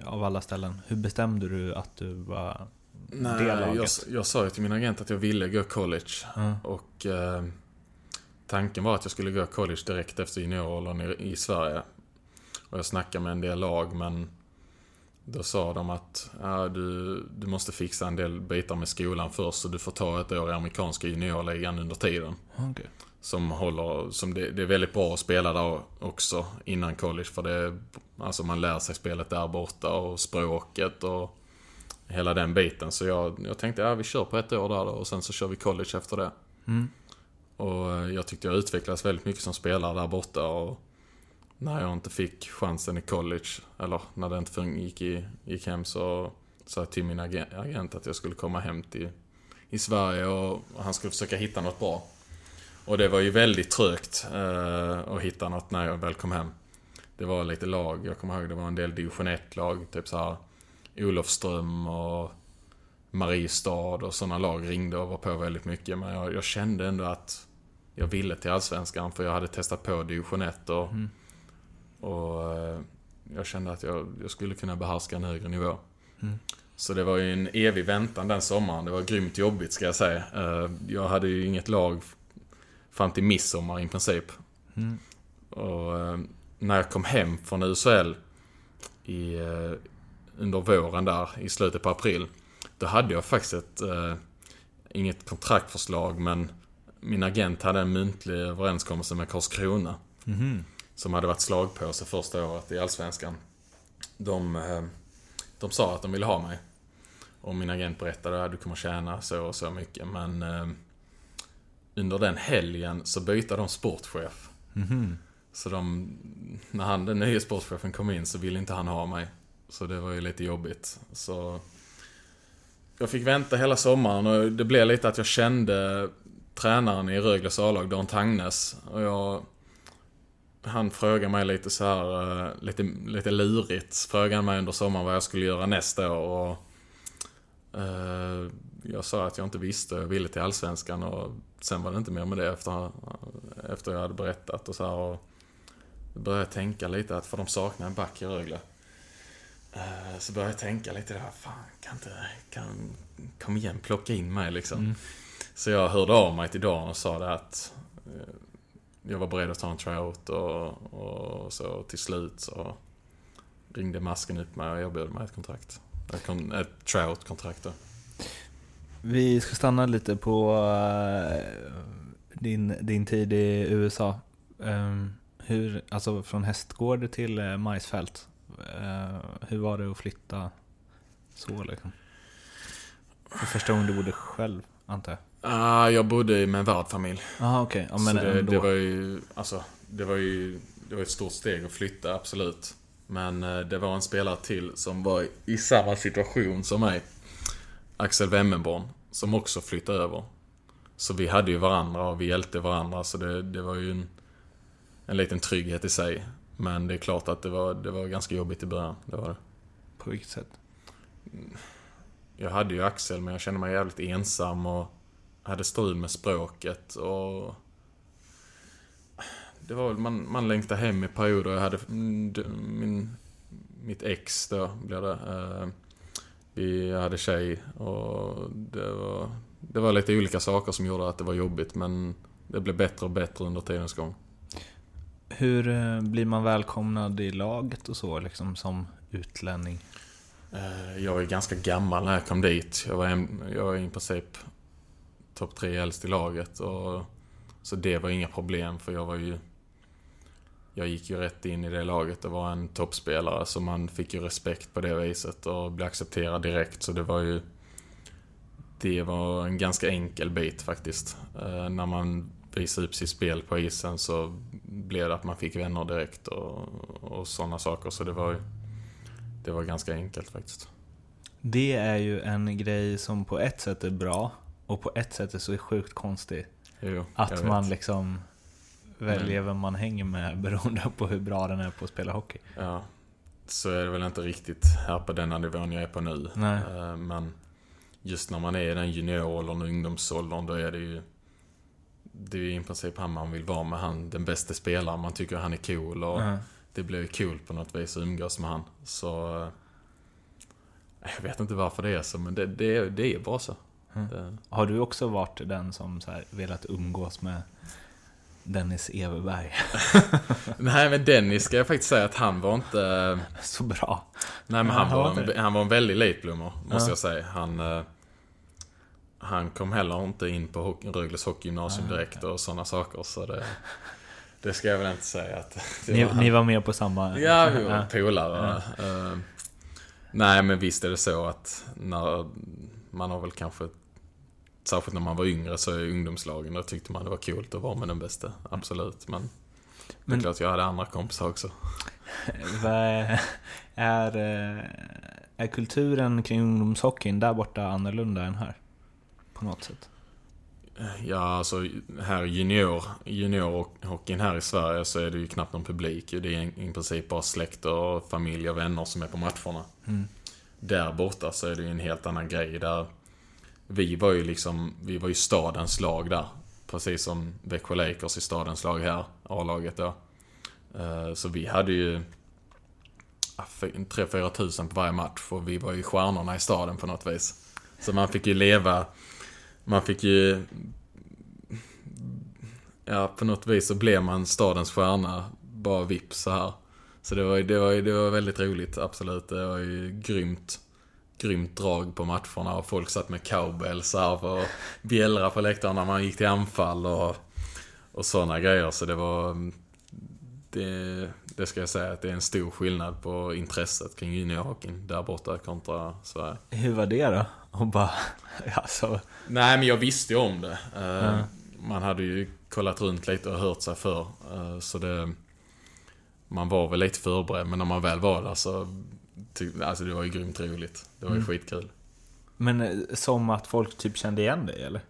av alla ställen? Hur bestämde du att du var delaget? Jag, jag sa ju till min agent att jag ville gå college. Mm. Och eh, tanken var att jag skulle gå college direkt efter junioråldern i, i Sverige. Och jag snackade med en del lag, men då sa de att ja, du, du måste fixa en del bitar med skolan först, så du får ta ett år i amerikanska juniorligan under tiden. Okay. Som håller, som det, det är väldigt bra att spela där också innan college, för det, alltså man lär sig spelet där borta och språket och hela den biten. Så jag, jag tänkte ja, vi kör på ett år där då, och sen så kör vi college efter det. Mm. Och jag tyckte jag utvecklades väldigt mycket som spelare där borta, och när jag inte fick chansen i college, eller när det inte gick, i, gick hem, så sa jag till min agent att jag skulle komma hem till, i Sverige, och han skulle försöka hitta något bra. Och det var ju väldigt trögt eh, att hitta något när jag väl kom hem. Det var lite lag, jag kommer ihåg det var en del division ett-lag, typ så här Olofström och Mariestad och sådana lag ringde och var på väldigt mycket. Men jag, jag kände ändå att jag ville till Allsvenskan, för jag hade testat på division ett och... Mm. Och jag kände att jag, jag skulle kunna behärska en högre nivå. Mm. Så det var ju en evig väntan den sommaren. Det var grymt jobbigt, ska jag säga. Jag hade ju inget lag fram till midsommar i princip. Mm. Och när jag kom hem från U S H L i, under våren där i slutet på april, då hade jag faktiskt ett, inget kontraktförslag, men min agent hade en muntlig överenskommelse med Karlskrona. Mm. Som hade varit slagpåse första året i Allsvenskan. De, de sa att de ville ha mig. Och min agent berättade att du kommer tjäna så och så mycket. Men eh, under den helgen så bytte de sportchef. Mm-hmm. Så de, när han, den nya sportchefen kom in, så ville inte han ha mig. Så det var ju lite jobbigt. Så jag fick vänta hela sommaren, och det blev lite att jag kände tränaren i Rögles A-lag, Don Tangnes. Och jag... Han frågade mig lite så här, lite, lite lurigt. Frågade mig under sommaren vad jag skulle göra nästa år. Och, eh, jag sa att jag inte visste. Jag ville till Allsvenskan, och sen var det inte mer med det efter, efter jag hade berättat. Och så här, och började jag tänka lite, att för de saknar en back i Rögle. Eh, så började jag tänka lite där, fan, kan inte, kan, kom igen, plocka in mig liksom. Mm. Så jag hörde av mig till Dan och sa det att... Eh, jag var beredd att ta en tryout, och, och så till slut så ringde masken upp mig och erbjöd mig ett kontrakt. Ett, kon, ett tryout-kontrakt då. Vi ska stanna lite på uh, din, din tid i U S A. Um, hur, alltså från hästgård till uh, majsfält. Uh, hur var det att flytta så liksom? För första gången du bodde själv, antar jag. Uh, jag bodde med en värdfamilj. Aha, okay. Ja, men det, det var ju, alltså, det var ju det var ett stort steg att flytta, absolut. Men uh, det var en spelare till som var i samma situation som mig, Axel Wemmenborg, som också flyttade över. Så vi hade ju varandra och vi hjälpte varandra, så det, det var ju en, en liten trygghet i sig. Men det är klart att det var, det var ganska jobbigt i början. Det var det. På vilket sätt? Jag hade ju Axel, men jag kände mig jävligt ensam och hade strul med språket, och det var väl, man, man längtade hem i perioder. Jag hade min, mitt ex då, blev det. Eh, vi hade tjej, och det var, det var lite olika saker som gjorde att det var jobbigt, men det blev bättre och bättre under tidens gång. Hur blir man välkomnad i laget och så liksom som utlänning? Eh, jag var ganska gammal när jag kom dit. Jag var, en, jag var i princip topp tre äldst i laget, och så det var inga problem, för jag var ju jag gick ju rätt in i det laget och var en toppspelare, så man fick ju respekt på det viset och blev accepterad direkt. Så det var ju det var en ganska enkel bit faktiskt. Eh, när man visade upp sitt spel på isen, så blev det att man fick vänner direkt och, och sådana saker, så det var ju det var ganska enkelt faktiskt. Det är ju en grej som på ett sätt är bra. Och på ett sätt är så sjukt konstigt, jo, att man liksom väljer mm. vem man hänger med beroende på hur bra den är på att spela hockey. Ja, så är det väl inte riktigt här på denna nivån jag är på nu. Nej. Men just när man är i den junioråldern och ungdomsåldern, då är det ju, det är ju i princip han man vill vara med, han den bästa spelaren, man tycker han är cool och mm. det blir ju cool på något vis att umgås med han. Så jag vet inte varför det är så, men det, det, det är bara så. Mm. Har du också varit den som så här velat umgås med Dennis Everberg? Nej, men Dennis ska jag faktiskt säga att han var inte så bra. Nej, men han, han var en, han var en väldigt late-bloomer, måste ja. jag säga. Han, han kom heller inte in på hockey, Rögles hockeygymnasium direkt och sådana saker, så det, det ska jag väl inte säga att ni var, ni var med på samma. Ja, vi var polare. Ja. Uh, nej, men visst är det så att när man har väl kanske, särskilt när man var yngre, så i ungdomslagen då tyckte man det var kul att vara med den bästa, absolut. Men, men det är klart jag hade andra kompisar också. Är, är kulturen kring ungdomshockeyn där borta annorlunda än här på något sätt? Ja, alltså här junior, juniorhockeyn här i Sverige, så är det ju knappt någon publik. Det är i princip bara släkt och familj och vänner som är på matcherna. Mm. Där borta så är det ju en helt annan grej där. Vi var ju liksom, vi var ju stadens lag där, precis som Växjö Lakers i stadens lag här, A-laget då. Så vi hade ju tre till fyra tusen på varje match, och vi var ju stjärnorna i staden på något vis. Så man fick ju leva, man fick ju, ja, på något vis så blev man stadens stjärna, bara vips så här. Så det var, det, var, det var väldigt roligt, absolut. Det var ju grymt, grymt drag på matcherna, och folk satt med cowbells och bjällra på läktaren när man gick till anfall och, och sådana grejer. Så det var, det, det ska jag säga att det är en stor skillnad på intresset kring juniorhockeyn där borta kontra Sverige. Hur var det då? Och bara, alltså. Nej, men jag visste ju om det. Mm. Man hade ju kollat runt lite och hört sig för, så det, man var väl lite förberedd, men när man väl var där så ty- alltså det var ju grymt roligt. Det var ju mm. skitkul. Men som att folk typ kände igen dig, eller?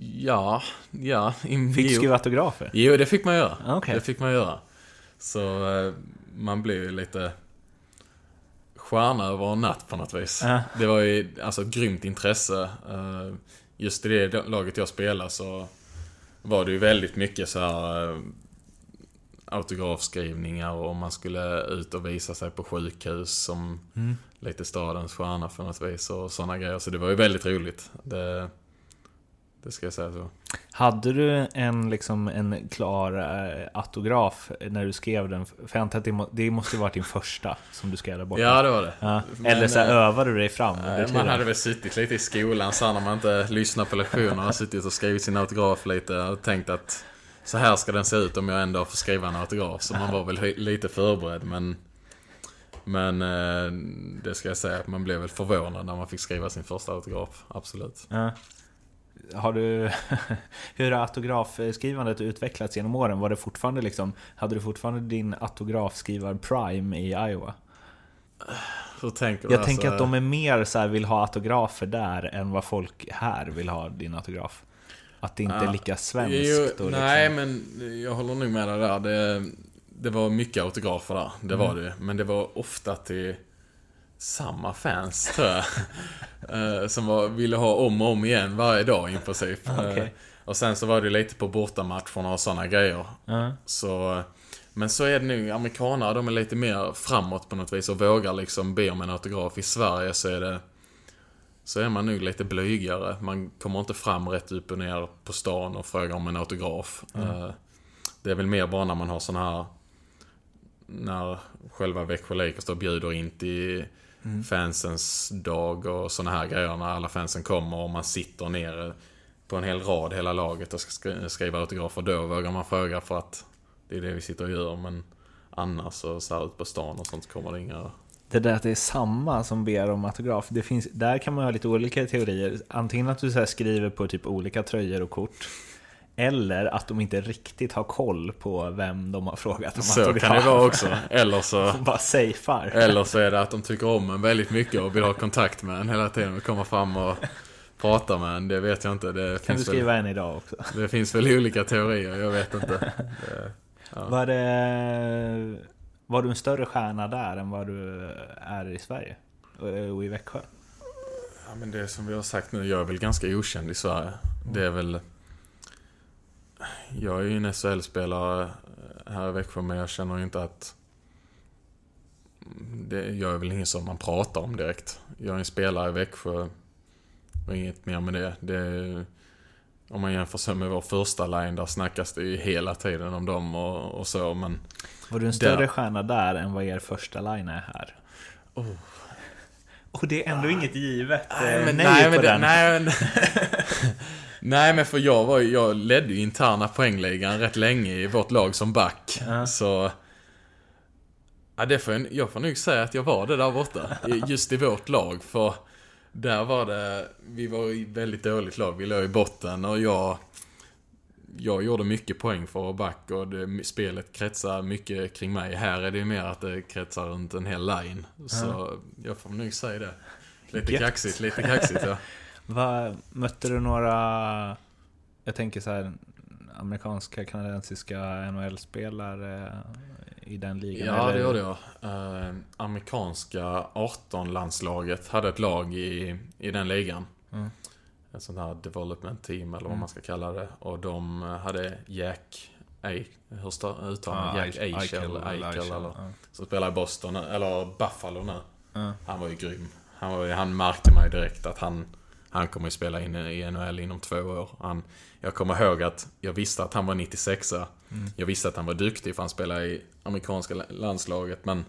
Ja, ja. In- fick skriva autografer? Jo, det fick man göra. Okay. Det fick man göra. Så eh, man blev ju lite stjärna över en natt på något vis. Uh. Det var ju alltså ett grymt intresse. Uh, just i det laget jag spelade så var det ju väldigt mycket så här... Uh, autografskrivningar, och man skulle ut och visa sig på sjukhus som mm. lite stadens stjärna för något vis och sådana grejer, så det var ju väldigt roligt, det, det ska jag säga så. Hade du en, liksom, en klar autograf när du skrev den? För jag antar att det måste ha varit din första som du skrev där borta. Ja, det var det. Ja. Men, eller så övade du dig fram. Nej, man hade väl suttit lite i skolan så när man inte lyssnar på lektionerna, har suttit och skrivit sin autograf lite och tänkt att så här ska den se ut om jag ändå får skriva en autograf. Så man var väl lite förberedd. Men, men det ska jag säga att man blev väl förvånad när man fick skriva sin första autograf. Absolut. Ja. Har du, hur har autografskrivandet utvecklats genom åren? Var det fortfarande liksom, hade du fortfarande din autografskrivar Prime i Iowa? Hur tänker du? Jag alltså? tänker att de är mer så här, vill ha autografer där än vad folk här vill ha din autograf. Att det inte är lika svenskt. Jo, nej, liksom. Men jag håller nog med det där. Det, det var mycket autografer där. Det mm. var det. Men det var ofta till samma fans, tror jag. Som var, ville ha om och om igen varje dag i princip. Okay. Och sen så var det lite på bortamatcherna och sådana grejer. Mm. Så, men så är det nu. Amerikaner, de är lite mer framåt på något vis och vågar liksom be om en autograf. I Sverige så är det, så är man nu lite blygare. Man kommer inte fram rätt upp och ner på stan och frågar om en autograf. Mm. Det är väl mer bara när man har sån här... När själva Växjö Lakers då bjuder in till mm. fansens dag och såna här grejer. När alla fansen kommer och man sitter ner på en hel rad, hela laget, och ska skriva autografer. Då vågar man fråga, för att det är det vi sitter och gör. Men annars så, så här ut på stan och sånt kommer det inga... Det där att det är samma som ber om autograf, det finns, där kan man ha lite olika teorier. Antingen att du så här skriver på typ olika tröjor och kort, eller att de inte riktigt har koll på vem de har frågat om så autograf. Så kan det vara också. Eller så, bara safear. Eller så är det att de tycker om en väldigt mycket och vill ha kontakt med en hela tiden och komma fram och pratar med en, det vet jag inte. Det kan du skriva väl, en idag också? Det finns väl olika teorier, jag vet inte. Det, ja. Var det... Var du en större stjärna där än vad du är i Sverige och i Växjö? Ja, men det som vi har sagt nu, jag är väl ganska okänd i Sverige. Mm. Det är väl... Jag är ju en S H L-spelare här i Växjö, men jag känner ju inte att... Det, jag är väl ingen som man pratar om direkt. Jag är en spelare i Växjö och inget mer med det. Det är, om man jämför sig med vår första line, där snackas det ju hela tiden om dem och, och så. Men var du en större där, stjärna där än vad er första line är här? Oh. Och det är ändå ah. inget givet nej, men, nej, nej, men, det, nej, men nej, men för jag var jag ledde ju interna poängligan rätt länge i vårt lag som back. Uh. Så ja, det får jag, jag får nog säga att jag var det där borta, just i vårt lag. För där var det, vi var i väldigt dåligt lag, vi låg i botten och jag, jag gjorde mycket poäng för back och det, spelet kretsar mycket kring mig. Här är det mer att det kretsar runt en hel line. Så mm. jag får nog säga det. Lite Gött. kaxigt, lite kaxigt, ja. Va, mötte du några, jag tänker så här, amerikanska, kanadensiska N H L-spelare i den ligan? Ja, eller? Det gjorde jag. Eh, amerikanska arton-landslaget hade ett lag i, i den ligan. Mm. En sån här development team, eller vad mm. man ska kalla det. Och de hade Jack Eichel, hur står uttalar ah, Jack Eichel, Eichel, Eichel, Eichel eller, eller. Ja. Så spelar i Boston, eller Buffalo nu. Mm. Han var ju grym. Han, var, han märkte mig direkt att han, han kommer ju spela in i N H L inom två år. Han, jag kommer ihåg att jag visste att han var nittiosexa. Mm. Jag visste att han var duktig för han spelade i amerikanska landslaget. Men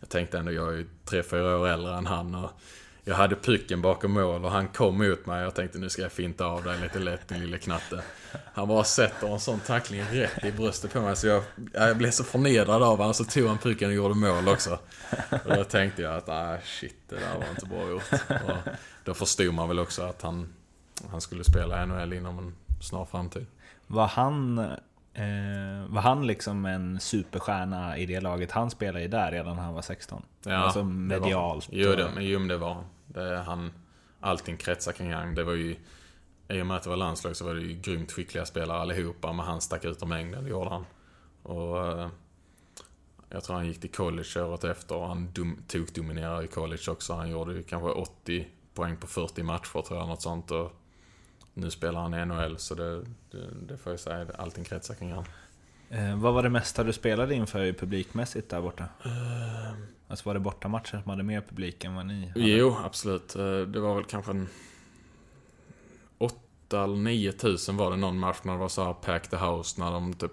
jag tänkte ändå, jag är ju tre, fyra år äldre än han. Och jag hade pucken bakom mål och han kom ut mig. Jag tänkte, nu ska jag finta av dig lite lätt, din lille knatte. Han bara sätter en sån tackling rätt i bröstet på mig. Så jag, jag blev så förnedrad av honom. Så tog han pucken och gjorde mål också. Och då tänkte jag att ah, shit, det där var inte bra gjort. Och då förstod man väl också att han, han skulle spela N H L inom en snar framtid. Var han... Eh, var han liksom en superstjärna i det laget han spelade i där redan när han var sexton? Ja, alltså medialt. Det var, jo, det, jo, det var det, han. Allting kretsar kring han. Det var ju, i och med att det var landslag så var det ju grymt skickliga spelare allihopa, men han stack ut om mängden, det gjorde han. Och eh, jag tror han gick till college året efter och han dum, tog dominerade i college också. Han gjorde ju kanske åttio poäng på fyrtio matcher, tror jag, något sånt. Och nu spelar han i N H L, så det, det, det får jag säga, allting kretsar kring han. Eh, vad var det mesta du spelade inför publikmässigt där borta? Eh, alltså var det bortamatchen som hade mer publik än vad ni hade? Jo, absolut. Det var väl kanske en åtta eller nio tusen var det någon match när det var så här pack the house, när de typ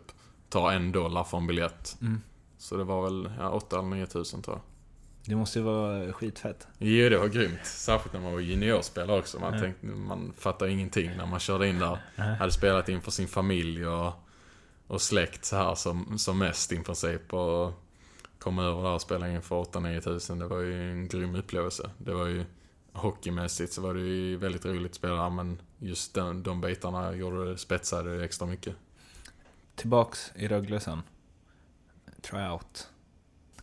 tar en dollar för en biljett. Mm. Så det var väl ja, åtta eller nio tusen tror jag. Det måste ju vara skitfett. Jo, det var grymt. Särskilt när man var juniorspelare också. Man, mm. tänkte, man fattade ingenting när man körde in där. Mm. Hade spelat in för sin familj och, och släkt så här som, som mest i princip. Och kom över där och spelade in för åtta nio tusen. Det var ju en grym upplevelse. Det var ju hockeymässigt så var det ju väldigt roligt att spela. Men just de, de bitarna gjorde det, spetsade det extra mycket. Tillbaks i Rögle sen. Tryout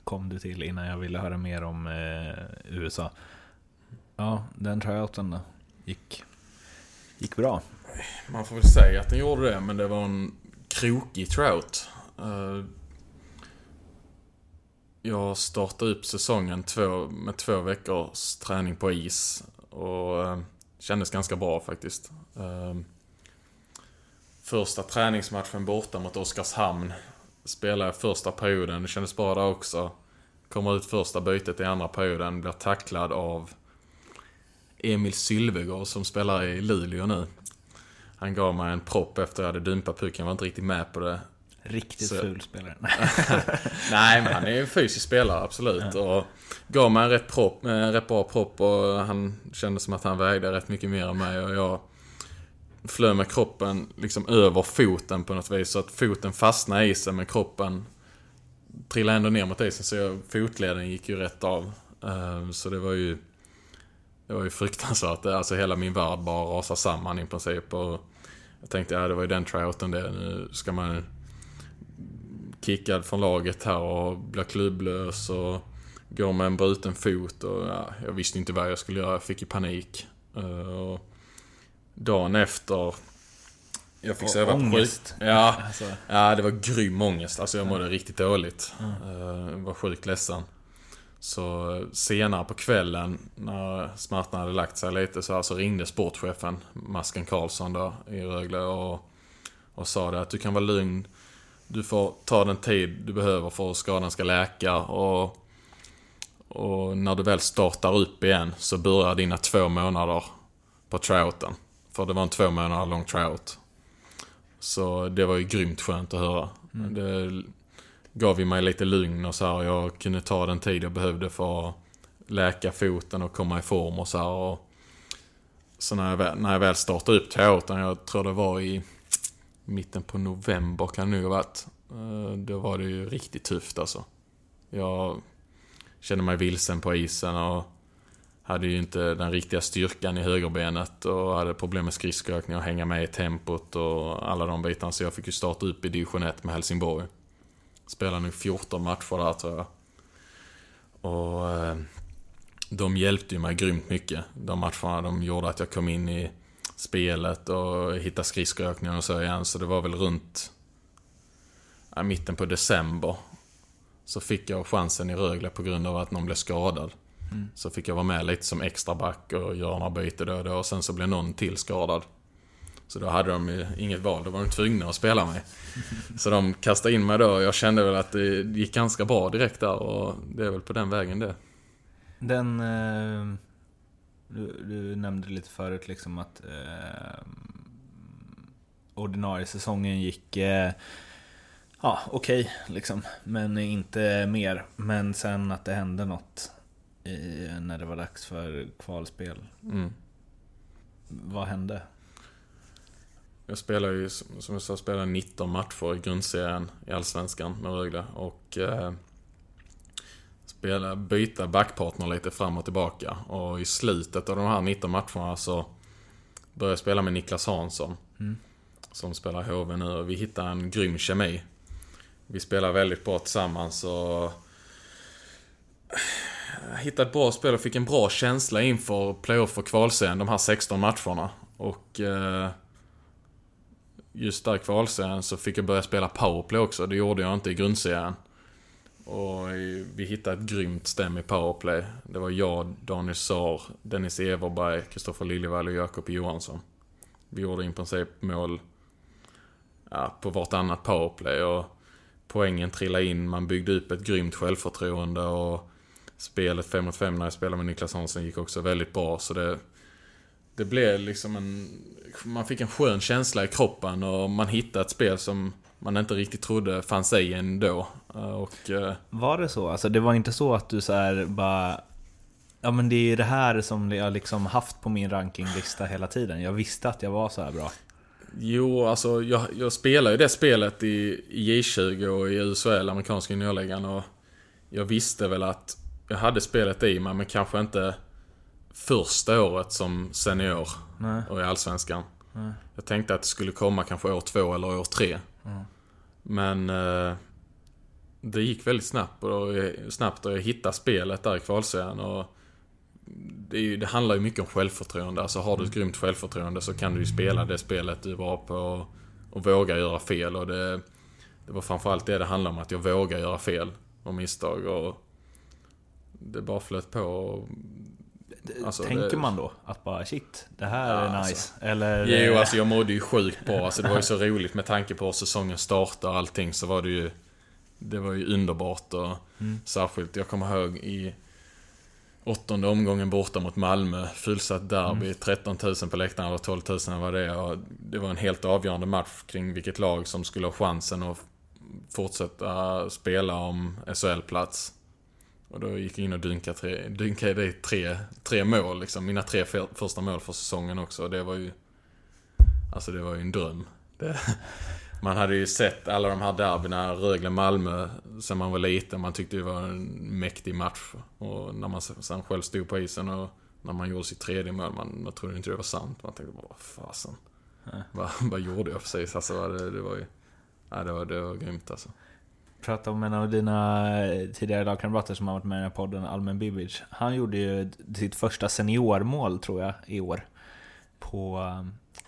kom du till innan jag ville höra mer om eh, U S A. Ja, den tryouten då gick, gick bra. Man får väl säga att den gjorde det, men det var en krokig tryout. Uh, jag startade upp säsongen två, med två veckors träning på is och uh, kändes ganska bra faktiskt. Uh, första träningsmatchen borta mot Oskarshamn spelade första perioden, det kändes bra där också. Kommer ut första bytet i andra perioden, blir tacklad av Emil Sylvegård som spelar i Luleå nu. Han gav mig en propp efter jag hade dumpat pucken, jag var inte riktigt med på det. Riktigt så... ful spelare. Nej, men han är ju en fysisk spelare, absolut. Och gav mig en rätt, propp, en rätt bra propp och han kände som att han vägde rätt mycket mer än mig och jag flög med kroppen liksom över foten på något vis, så att foten fastnade i isen men kroppen trillade ändå ner mot isen, så jag, fotleden gick ju rätt av. Så det var ju det var ju fruktansvärt. Alltså hela min värld bara rasade samman i princip och jag tänkte, ja, det var ju den tryouten det. Nu ska man kickad från laget här och bli klubblös och gå med en bruten fot och ja, jag visste inte vad jag skulle göra, jag fick i panik och dagen efter. Jag fick söva på sjuk. Ja, alltså. Ja, det var grym ångest. Alltså jag mådde mm. riktigt dåligt. Mm. Uh, var sjukt ledsen. Så senare på kvällen när smärtan hade lagt sig lite så alltså ringde sportchefen Masken Karlsson då, i Rögle och, och sa det att du kan vara lugn. Du får ta den tid du behöver för att skadan ska läka och, och när du väl startar upp igen så börjar dina två månader på tryouten. För det var en två månader lång tryout. Så det var ju grymt skönt att höra. Mm. Det gav ju mig lite lugn och så här. Jag kunde ta den tid jag behövde för att läka foten och komma i form och så här. Och så när jag väl, när jag väl startade upp tryouten, jag tror det var i mitten på november kan det nu ha varit. Då var det ju riktigt tufft alltså. Jag kände mig vilsen på isen och hade ju inte den riktiga styrkan i högerbenet och hade problem med skridskoåkning och hänga med i tempot och alla de bitarna. Så jag fick ju starta upp i Dijonet med Helsingborg. Spelade nu fjorton matcher där tror jag. Och de hjälpte ju mig grymt mycket. De matcherna de gjorde att jag kom in i spelet och hitta skridskoåkningar och så igen. Så det var väl runt ja, mitten på december så fick jag chansen i Rögle på grund av att någon blev skadad. Mm. Så fick jag vara med lite som extra back och göra några byte då och, då och sen så blev någon till skadad. Så då hade de ju inget val, då var de tvungna att spela mig. Så de kastade in mig då och jag kände väl att det gick ganska bra direkt där och det är väl på den vägen det. Den... Eh... Du, du nämnde lite förut liksom att eh, ordinarie säsongen gick eh, ja, okej okay, liksom, men inte mer. Men sen att det hände något i, när det var dags för kvalspel. Mm. Vad hände? Jag spelade ju, som jag sa, spelade nitton matcher i grundserien i Allsvenskan med Rögle och... Eh, byta backpartner lite fram och tillbaka och i slutet av de här nitton matcherna så började jag spela med Niklas Hansson mm. som spelar H V nu och vi hittade en grym kemi. Vi spelar väldigt bra tillsammans och hittade ett bra spel och fick en bra känsla inför playoff för kvalserien de här sexton matcherna och just där kvalserien så fick jag börja spela powerplay också, det gjorde jag inte i grundserien. Och vi hittade ett grymt stäm i powerplay. Det var jag, Daniel Sar, Dennis Everberg, Kristoffer Liljevall och Jakob Johansson. Vi gjorde i princip mål ja, på vartannat powerplay och poängen trillade in. Man byggde upp ett grymt självförtroende och spelet fem mot fem när jag spelade med Niklas Hansson gick också väldigt bra. Så det, det blev liksom en... Man fick en skön känsla i kroppen och man hittade ett spel som... man inte riktigt trodde fanns i ändå. Och, var det så? Alltså, det var inte så att du så här bara... Ja, men det är det här som jag liksom haft på min rankinglista hela tiden. Jag visste att jag var så här bra. Jo, alltså jag, jag spelar ju det spelet i, i J tjugo och i U S H L, amerikanska juniorligan. Och jag visste väl att jag hade spelet i mig, men kanske inte första året som senior. Nej. Och i Allsvenskan. Nej. Jag tänkte att det skulle komma kanske år två eller år tre. Mm. Men eh, det gick väldigt snabbt och, då, snabbt och jag hittade spelet där i kvalserien och det, är ju, det handlar ju mycket om självförtroende. Alltså har du ett grymt självförtroende så kan du ju spela det spelet du är bra på och, och våga göra fel och det, det var framförallt det det handlar om, att jag vågar göra fel och misstag och det bara flöt på och, alltså, tänker det... man då att bara shit, det här ja, är nice alltså. Eller... Jo, alltså jag mådde ju sjukt bra alltså, det var ju så roligt med tanke på hur säsongen startade och allting så var det ju det var ju underbart och mm. särskilt, jag kommer ihåg i åttonde omgången borta mot Malmö, fullsatt derby, mm. tretton tusen på läktaren eller tolv tusen var det och det var en helt avgörande match kring vilket lag som skulle ha chansen att fortsätta spela om S H L-plats. Och då gick jag in och dynkade, tre, dynkade i tre, tre mål. Liksom. Mina tre för, första mål för säsongen också. Det var ju, alltså det var ju en dröm. Det, man hade ju sett alla de här derbyna, Rögle, Malmö, sen man var liten. Man tyckte det var en mäktig match. Och när man sen själv stod på isen och när man gjorde sitt tredje mål, man, man trodde inte det var sant. Man tänkte bara, vad fasen. Mm. Vad, vad gjorde jag precis? Alltså, det, det var ju ja, det var, det var grymt alltså. Prata om en av dina tidigare lagkamrater som har varit med i den här podden, Almen Bibic. Han gjorde ju sitt första seniormål tror jag i år på,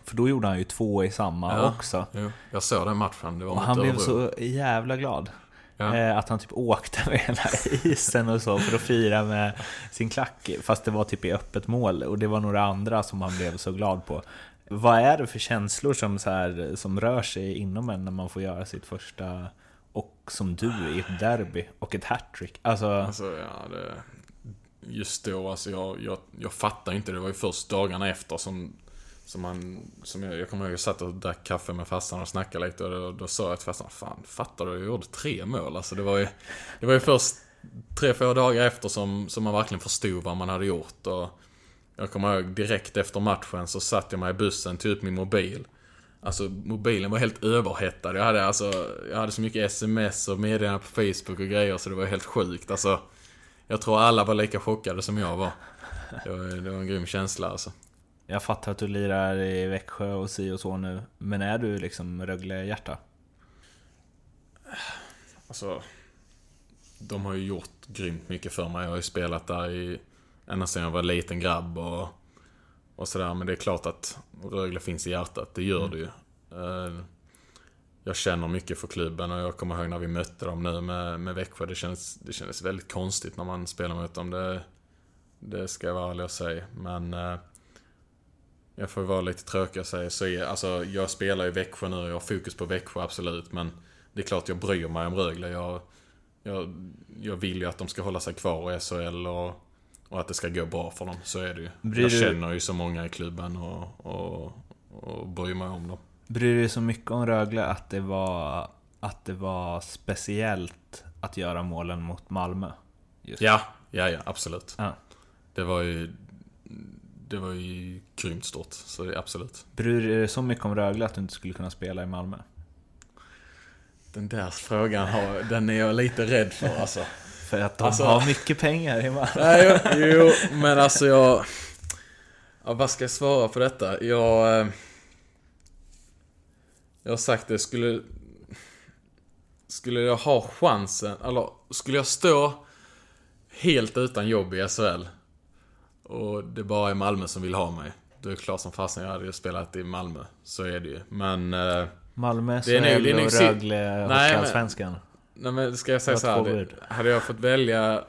för då gjorde han ju två i samma ja, också. Ja. Jag såg den matchen. Det var och han blev så jävla glad. Ja. Att han typ åkte med hela isen och så för att fira med sin klack, fast det var typ i öppet mål, och det var några andra som han blev så glad på. Vad är det för känslor som, så här, som rör sig inom en när man får göra sitt första, och som du i ett derby och ett hattrick? Alltså, alltså ja, det, just då alltså jag, jag, jag fattar inte, det var ju först dagarna efter som, som, man, som jag, jag kommer ihåg, jag satt och drack kaffe med fastan och snackade lite, och då, då sa jag till fastan, fan fattar du, jag gjorde tre mål. Alltså det var ju, det var ju först tre, fyra dagar efter som, som man verkligen förstod vad man hade gjort. Och jag kommer ihåg, direkt efter matchen så satt jag mig i bussen, tog ut min mobil. Alltså mobilen var helt överhettad. Jag hade, alltså, jag hade så mycket sms och meddelanden på Facebook och grejer, så det var helt sjukt. Alltså, jag tror alla var lika chockade som jag var. Det var, det var en grym känsla alltså. Jag fattar att du lirar i Växjö och si och så nu, men är du liksom Rögle-hjärta? Alltså, de har ju gjort grymt mycket för mig. Jag har ju spelat där i ända sedan jag var en liten grabb och, och sådär. Men det är klart att Rögle finns i hjärtat, det gör mm. det ju. Jag känner mycket för klubben, och jag kommer ihåg när vi mötte dem nu med, med Växjö. Det kändes, det kändes väldigt konstigt när man spelar mot dem, det, det ska jag vara ärlig och säga. Men jag får vara lite tråkig och säga så är, alltså, jag spelar i Växjö nu och jag har fokus på Växjö, absolut. Men det är klart jag bryr mig om Rögle. Jag, jag, jag vill ju att de ska hålla sig kvar i S H L och Och att det ska gå bra för dem, så är det ju. Bryr jag du... känner ju så många i klubben och, och, och bryr mig om dem. Bryr du dig så mycket om Rögle att det var, att det var speciellt att göra målen mot Malmö? Just. Ja, ja, ja, absolut. Ja. Det var ju, det var ju grymt stort, så det är absolut. Bryr du dig så mycket om Rögle att du inte skulle kunna spela i Malmö? Den där frågan har, den är jag lite rädd för alltså. För att de alltså, har mycket pengar i Malmö. Nej, jo, jo, men alltså jag... Ja, vad ska jag svara på detta? Jag, jag har sagt det, skulle... Skulle jag ha chansen... Eller skulle jag stå helt utan jobb i S H L och det bara är Malmö som vill ha mig, då är det klart som fasen jag hade spelat i Malmö. Så är det ju. Men... Malmö, S H L och Rögle och Allsvenskan. Nej, men ska jag säga så här, hade jag fått välja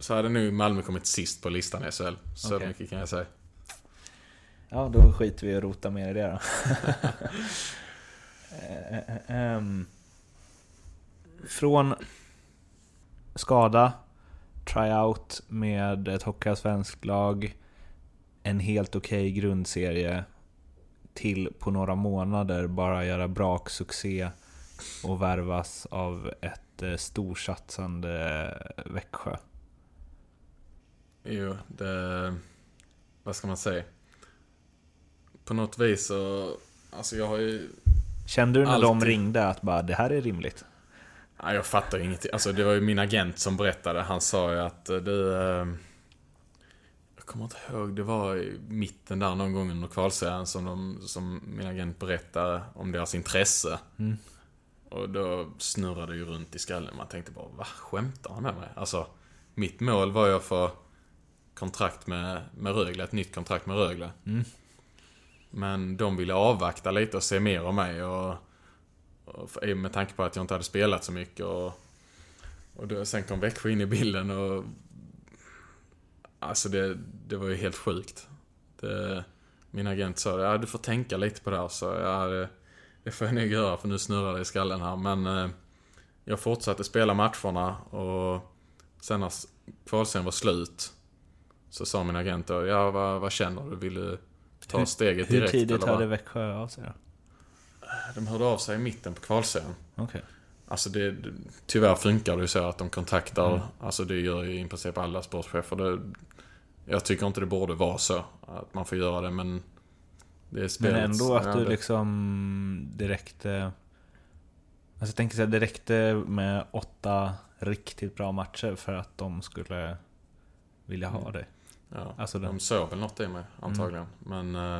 så hade nu Malmö kommit sist på listan i S H L. Så okay. Mycket kan jag säga. Ja, då skiter vi och rotar mer i det då. um, från skada, tryout med ett hockeyallsvenskt lag, en helt okej okay grundserie, till på några månader bara göra brak succé och värvas av ett storsatsande Växjö. Jo, det, vad ska man säga? På något vis så, alltså jag har ju... Kände du när alltid... de ringde att bara, det här är rimligt? Nej, jag fattar ingenting. Alltså det var ju min agent som berättade. Han sa ju att det... Jag kommer inte ihåg, det var i mitten där någon gång under kvalserien som, de, som min agent berättade om deras intresse. Mm. Och då snurrade ju runt i skallen. Man tänkte bara, vad skämtar han med mig? Alltså, mitt mål var jag för kontrakt med, med Rögle. Ett nytt kontrakt med Rögle. Mm. Men de ville avvakta lite och se mer om mig. Och, och för, med tanke på att jag inte hade spelat så mycket. Och, och då, sen kom Växjö in i bilden. Och, alltså, det, det var ju helt sjukt. Det, min agent sa, ja, du får tänka lite på det här. Så jag... Det får jag nog göra, för nu snurrar det i skallen här. Men eh, jag fortsatte spela matcherna, och sen när kvalsen var slut så sa min agent då, ja, vad, vad känner du? Vill du ta hur, steget hur direkt? Hur tidigt hörde Växjö av sig då? De hörde av sig i mitten på kvalsen. Okay. Alltså det, tyvärr funkar det ju så att de kontaktar. Mm. Alltså det gör ju i princip alla sportchefer. Det, jag tycker inte det borde vara så att man får göra det, men det men ändå att du liksom direkt, alltså jag tänker så här, direkt med åtta riktigt bra matcher för att de skulle vilja ha dig. Ja, alltså de såg väl något i mig antagligen. Mm. Men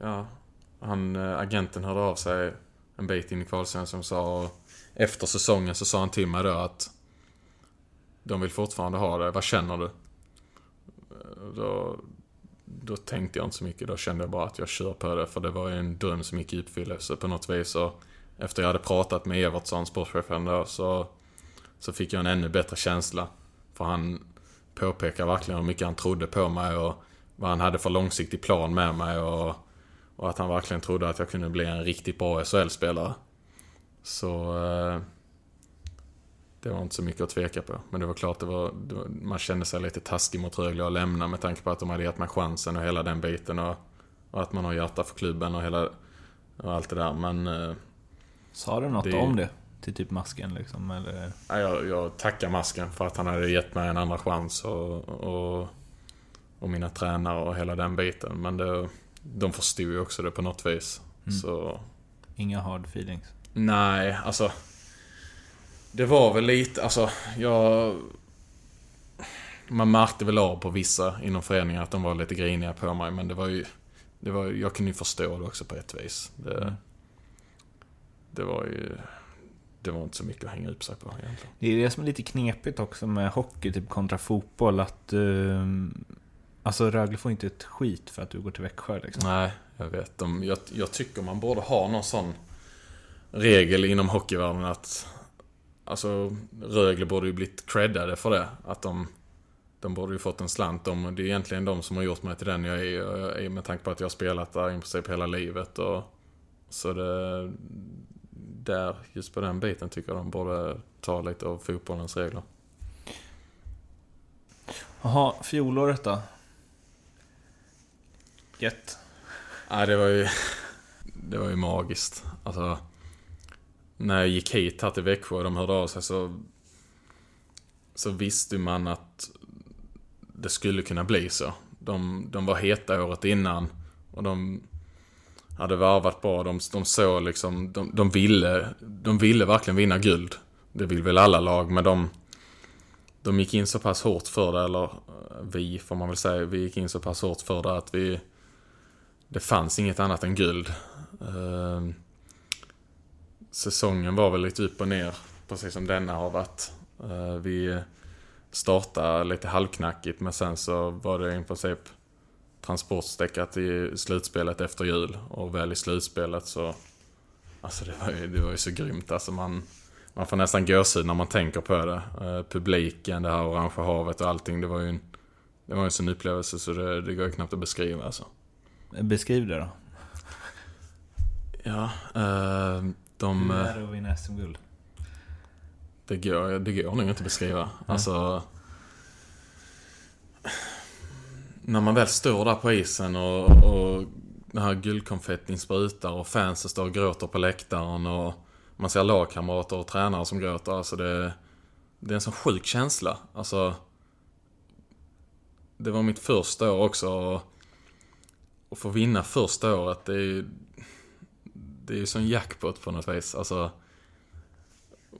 ja, han, agenten hörde av sig en bit in i kvalsen som sa, efter säsongen så sa han till mig då att de vill fortfarande ha dig, vad känner du? Då då tänkte jag inte så mycket. Då kände jag bara att jag kör på det, för det var en dröm som gick i uppfyllelse på något vis. Och efter jag hade pratat med Evertsson, sportchefen då, så, så fick jag en ännu bättre känsla. För han påpekade verkligen hur mycket han trodde på mig och vad han hade för långsiktig plan med mig. Och, och att han verkligen trodde att jag kunde bli en riktigt bra S H L-spelare. Så eh, det var inte så mycket att tveka på. Men det var klart, det var, det var, man kände sig lite taskig mot Rögle att lämna, med tanke på att de hade gett mig chansen och hela den biten. Och, och att man har hjärta för klubben och, hela, och allt det där. Men... Eh, sa du något det, om det till typ masken liksom, eller? Ja, jag, jag tackar masken för att han hade gett mig en andra chans och, och, och mina tränare och hela den biten. Men det, de förstod ju också det på något vis. Mm. Så. Inga hard feelings? Nej, alltså det var väl lite, alltså jag, man märkte väl av på vissa inom föreningar att de var lite griniga på mig, men det var ju, det var, jag kunde ju förstå det också på ett vis. Det, mm. Det var ju, det var inte så mycket att hänga upp sig på egentligen. Det är det som är lite knepigt också med hockey typ kontra fotboll, att um, alltså Rögle får inte ett skit för att du går till Växjö liksom. Nej, jag vet. De, jag, jag tycker man borde ha någon sån regel inom hockeyvärlden att, alltså Rögle borde ju blivit creddade för det, att de, de borde ju fått en slant. De, det är egentligen de som har gjort mig till den jag är, och jag är, med tanke på att jag har spelat där i princip hela livet. Och så det där, just på den biten tycker jag de borde ta lite av fotbollens regler. Jaha, fjolåret då? Gött. Nej, det var ju det var ju magiskt. Alltså, när jag gick hit här till Växjö och de hörde av sig, så, så visste man att det skulle kunna bli så. De, de var heta året innan och de hade varvat bra. De, de såg liksom, de, de, ville, de ville verkligen vinna guld. Det vill väl alla lag, men de, de gick in så pass hårt för det, eller vi får man väl säga, vi gick in så pass hårt för det att vi, det fanns inget annat än guld. Eh, säsongen var väl lite upp och ner, precis som denna har varit. Eh, vi startade lite halvknackigt, men sen så var det i princip transportstäckat i slutspelet efter jul, och väl i slutspelet så, alltså det var ju, det var ju så grymt, alltså man, man får nästan gåshud när man tänker på det. Eh, publiken, det här orangea havet och allting, det var ju en, det var en sån upplevelse så det, det går ju knappt att beskriva alltså. Beskriv det då. Ja, eh, de är och vinner S M-guld. Det går, det går nog inte att beskriva. Alltså när man väl står där på isen och, och den här guldkonfettin sprutar och fansen står och gråter på läktaren och man ser lagkamrater och tränare som gråter, alltså det, det är en sån sjuk känsla. Alltså, det var mitt första år också, och, och få vinna första året, det är ju, det är ju som jackpot på något vis. Alltså,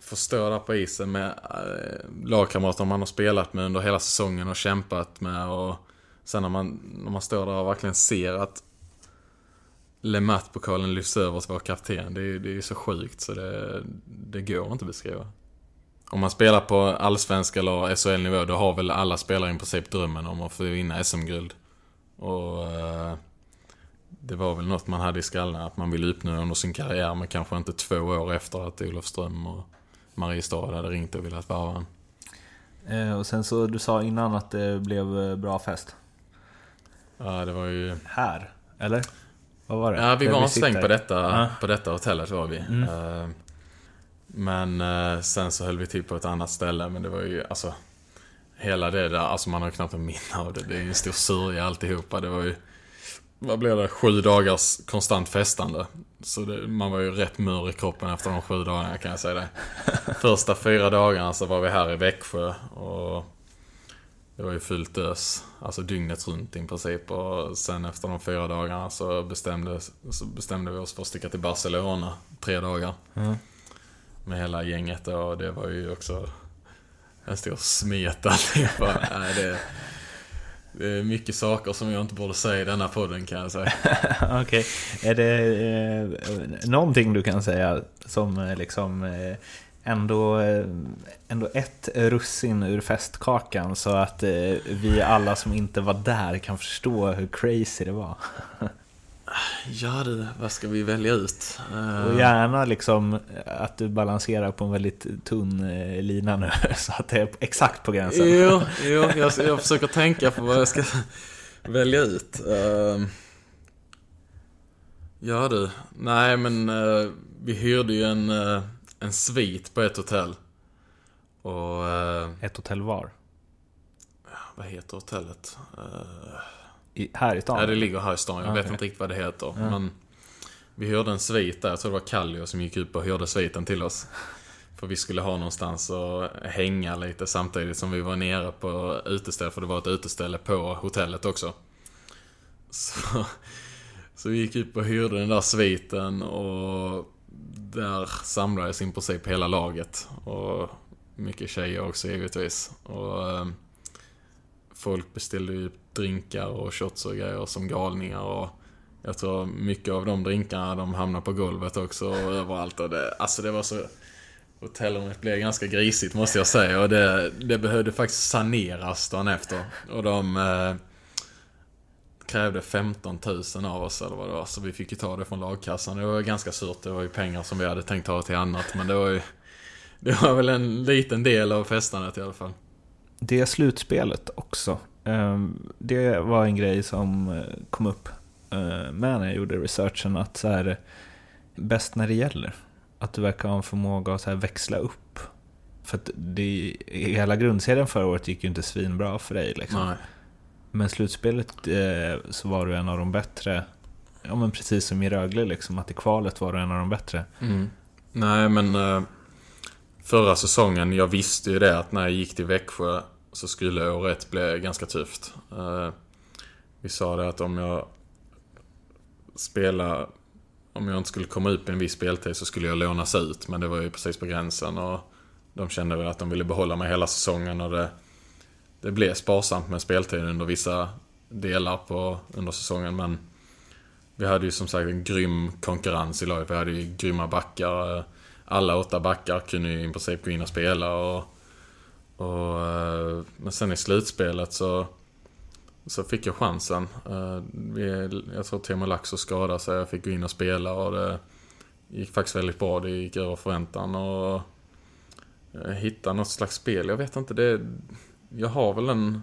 få stå där på isen med äh, lagkamrater man har spelat med under hela säsongen och kämpat med, och sen när man, när man står där och verkligen ser att Lematt-pokalen lyfts över till vår kapten, det är ju, det är så sjukt så det, det går inte att beskriva. Om man spelar på allsvenska eller S H L-nivå, då har väl alla spelare i princip drömmen om att få vinna S M-guld. Och eh, det var väl något man hade i skallen att man ville uppnå under sin karriär, men kanske inte två år efter att Olofström och Mariestad hade ringt och ville att vara en. Eh, och sen så, du sa innan att det blev bra fest. Ja, det var ju... Här, eller? Vad var det? Ja, vi där var ansträngd på detta, ah. på detta hotellet var vi. Mm. Uh, men uh, sen så höll vi till på ett annat ställe, men det var ju, alltså, hela det där, alltså man har knappt en minne av det. Det är ju en stor surja alltihopa. Det var ju, vad blev det, sju dagars konstant festande. Så det, man var ju rätt mör i kroppen efter de sju dagarna, kan jag säga det. Första fyra dagarna så var vi här i Växjö och... Det var ju fullt ös, alltså dygnet runt i princip, och sen efter de fyra dagarna så bestämde, så bestämde vi oss för att sticka till Barcelona tre dagar mm. med hela gänget, och det var ju också en stor smeta. Nej, det, det är mycket saker som jag inte borde säga i denna podden, kan jag säga. Okej, okay. Är det eh, någonting du kan säga som eh, liksom eh, ändå, ändå ett russin ur festkakan, så att vi alla som inte var där kan förstå hur crazy det var. Ja, det, vad ska vi välja ut? Och gärna liksom att du balanserar på en väldigt tunn lina nu, så att det är exakt på gränsen. Jo, jo jag, jag försöker tänka på vad jag ska välja ut. Ja du, nej men vi hyrde ju en, en svit på ett hotell. Och, ett hotell var? Vad heter hotellet? I, här i stan? Ja, det ligger här i stan. Jag okay. vet inte riktigt vad det heter. Mm. Men vi hörde en svit där. Så det var Kallio som gick upp och hörde sviten till oss. För vi skulle ha någonstans att hänga lite samtidigt som vi var nere på uteställe. För det var ett uteställe på hotellet också. Så, så vi gick upp och hörde den där sviten. Och där samlades i princip hela laget. Och mycket tjejer också givetvis. Och folk beställde ju drinkar och shots och grejer som galningar, och jag tror mycket av de drinkarna de hamnade på golvet också och överallt, och det, alltså det var så, hotellrummet blev ganska grisigt måste jag säga, och det, det behövde faktiskt saneras dagen efter, och de eh, krävde femton tusen av oss eller vad det var, så vi fick ju ta det från lagkassan. Det var ganska surt, det var ju pengar som vi hade tänkt ta till annat, men det var ju, det var väl en liten del av festandet i alla fall. Det slutspelet också, det var en grej som kom upp med när jag gjorde researchen, att så här, bäst när det gäller, att du verkar ha en förmåga att så här växla upp, för att det, hela grundserien förra året gick ju inte svinbra för dig liksom. Nej. Men slutspelet så var du en av de bättre, ja men precis som i Rögle liksom, att i kvalet var du en av de bättre. Mm. Nej men förra säsongen, jag visste ju det att när jag gick till Växjö så skulle året bli ganska tufft. Vi sa det att om jag spelar, om jag inte skulle komma upp i en viss speltid så skulle jag lånas ut, men det var ju precis på gränsen, och de kände väl att de ville behålla mig hela säsongen, och det, det blev sparsamt med speltiden under vissa delar på, under säsongen, men vi hade ju som sagt en grym konkurrens i laget. Vi hade ju grymma backar. Alla åtta backar kunde ju i princip gå in och spela, och Och, men sen i slutspelet så, så fick jag chansen. Jag tror Timo Laxo skadade sig, jag fick gå in och spela, och det gick faktiskt väldigt bra. Det gick över förväntan, och hitta något slags spel. Jag vet inte, det, jag har väl en,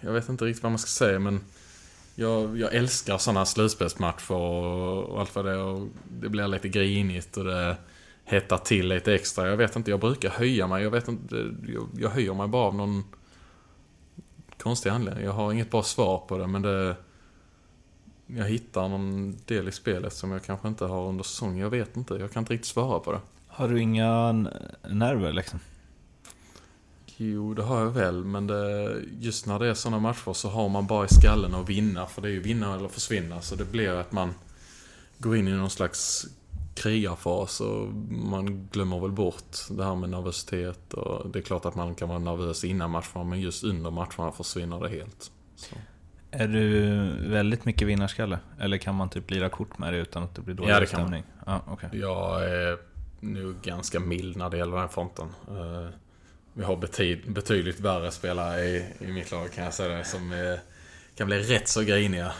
jag vet inte riktigt vad man ska säga, men jag, jag älskar sådana slutspelsmatcher och, och allt vad det, och det blir lite grinigt och det hetta till lite extra. Jag vet inte, jag brukar höja mig. Jag vet inte, jag, jag höjer mig bara av någon konstig anledning. Jag har inget bra svar på det, men det, jag hittar någon del i spelet som jag kanske inte har under säsong. Jag vet inte, jag kan inte riktigt svara på det. Har du inga nerver liksom? Jo, det har jag väl, men det, just när det är sådana matcher så har man bara i skallen att vinna, för det är ju vinna eller försvinna, så det blir att man går in i någon slags krigarfas, och man glömmer väl bort det här med nervositet, och det är klart att man kan vara nervös innan matcherna, men just under matcherna försvinner det helt. Så. Är du väldigt mycket vinnarskalle? Eller kan man typ lira kort med det utan att det blir dålig ja, det stämning? Kan man. Ah, okay. Jag är nu ganska mild när det gäller den här fronten. Uh, vi har betyd- betydligt värre spelare i, i mitt lag kan jag säga det, som är, kan bli rätt så griniga.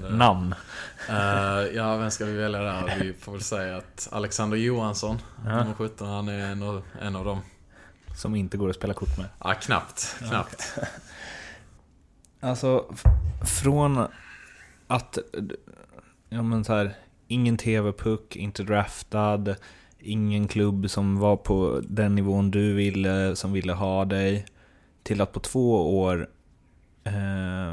Men, namn uh, ja, vem ska vi välja där? Vi får väl säga att Alexander Johansson, nummer sjutton, han är en av, en av dem som inte går att spela kort med. Ja, knappt, knappt. Okay. Alltså f- Från att ja, men så här, ingen tv-puck, inte draftad, ingen klubb som var på den nivån du ville, som ville ha dig, till att på två år eh,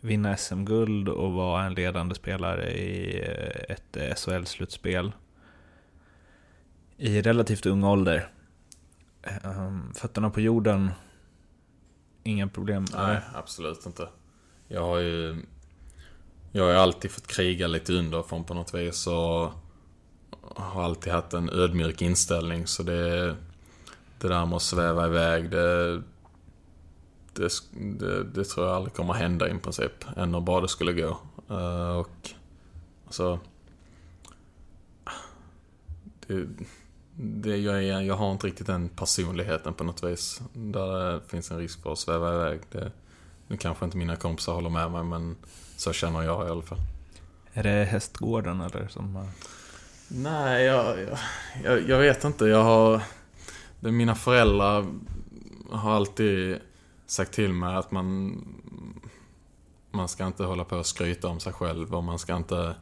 vinna S M-guld och vara en ledande spelare i ett S H L-slutspel i relativt ung ålder. Fötterna på jorden, inga problem. Nej, absolut inte. Jag har ju jag har ju alltid fått kriga lite underifrån på något vis, och har alltid haft en ödmjuk inställning, så det, det där med att sväva iväg, det Det, det, det tror jag aldrig kommer hända i princip, än om bara det skulle gå. Uh, och alltså, det, det jag är, jag har inte riktigt den personligheten på något vis. Där finns en risk för att sväva iväg. Det, nu kanske inte mina kompisar håller med mig, men så känner jag i alla fall. Är det hästgården eller som... Nej, jag, jag, jag vet inte. Jag har, det, mina föräldrar har alltid sagt till mig att man, man ska inte hålla på och skryta om sig själv, och man ska inte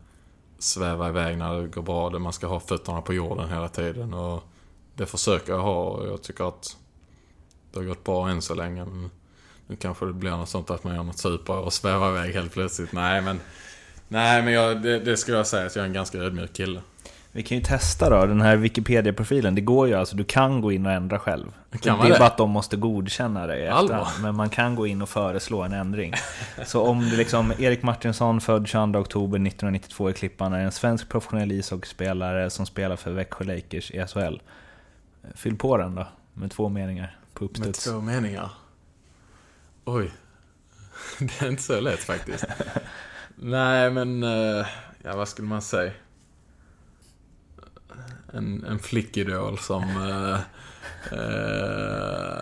sväva iväg när det går bra. Man ska ha fötterna på jorden hela tiden, och det försöker jag ha, och jag tycker att det har gått bra än så länge. Men nu kanske det blir något sånt att man gör något super och svävar iväg helt plötsligt. Nej, men, nej, men jag, det, det skulle jag säga att jag är en ganska ödmjuk kille. Vi kan ju testa då, den här Wikipedia-profilen. Det går ju, alltså du kan gå in och ändra själv. Kan det är det? Bara att de måste godkänna det efter, men man kan gå in och föreslå en ändring. Så om det liksom, Erik Martinsson född tjugoandra oktober nittonhundranittiotvå i Klippan, är en svensk professionell ishockeyspelare som spelar för Växjö Lakers i S H L. Fyll på den då, med två meningar på uppstuds. Med två meningar? Oj, det är inte så lätt faktiskt. Nej, men ja, vad skulle man säga? En, en flickidol som äh, äh,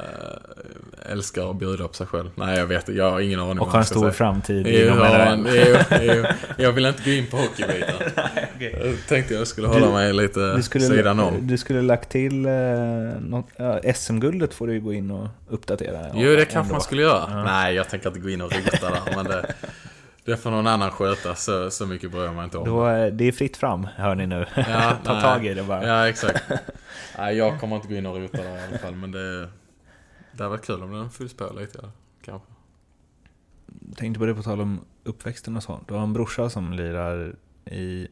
älskar att bjuda upp sig själv. Nej, jag vet, jag har ingen aning. Och har en stor framtid. E U, en, EU, EU. Jag vill inte gå in på hockeybiten. Okay. Jag tänkte jag skulle hålla du, mig lite du skulle, sidan om. Du skulle lagt till eh, något, ja, S M-guldet får du ju gå in och uppdatera. Jo, det kanske man skulle göra. Mm. Nej, jag tänker inte gå in och rota där, men det... Det får någon annan sköta, så, så mycket bryr man inte om. Då, det är fritt fram, hör ni nu. Ja, Ta nej. tag i det bara. Ja, exakt. Nej, jag kommer inte gå in och rota där i alla fall, men det, det hade varit kul om den fylls på lite, ja, kanske. Tänkte på det på tal om uppväxten och sånt. Du har en brorsa som lirar i...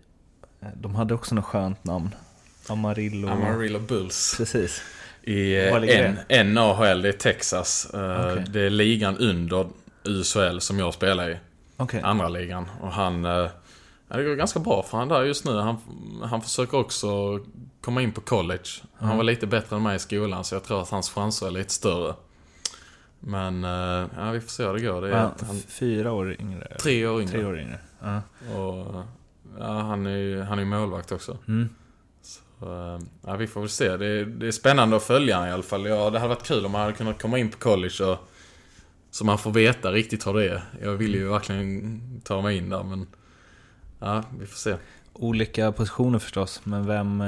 De hade också något skönt namn. Amarillo. Amarillo Bulls. Precis. I N H L, det är Texas. Okay. Det är ligan under U S H L som jag spelar i. Okay. Andra ligan, och han eh, det går ganska bra för han där just nu. Han, han försöker också komma in på college. Han mm. var lite bättre än mig i skolan, så jag tror att hans chanser är lite större. Men eh, ja, vi får se hur det går. Det är ah, han, fyra år yngre. Tre år yngre. Tre år yngre. Uh-huh. Och ja, han är han är målvakt också. Mm. Så eh, ja, vi får väl se. Det är, det är spännande att följa i alla fall. Ja, det hade varit kul om han hade kunnat komma in på college, och så man får veta riktigt hur det är. Jag vill ju verkligen ta mig in där, men ja, vi får se. Olika positioner förstås, men vem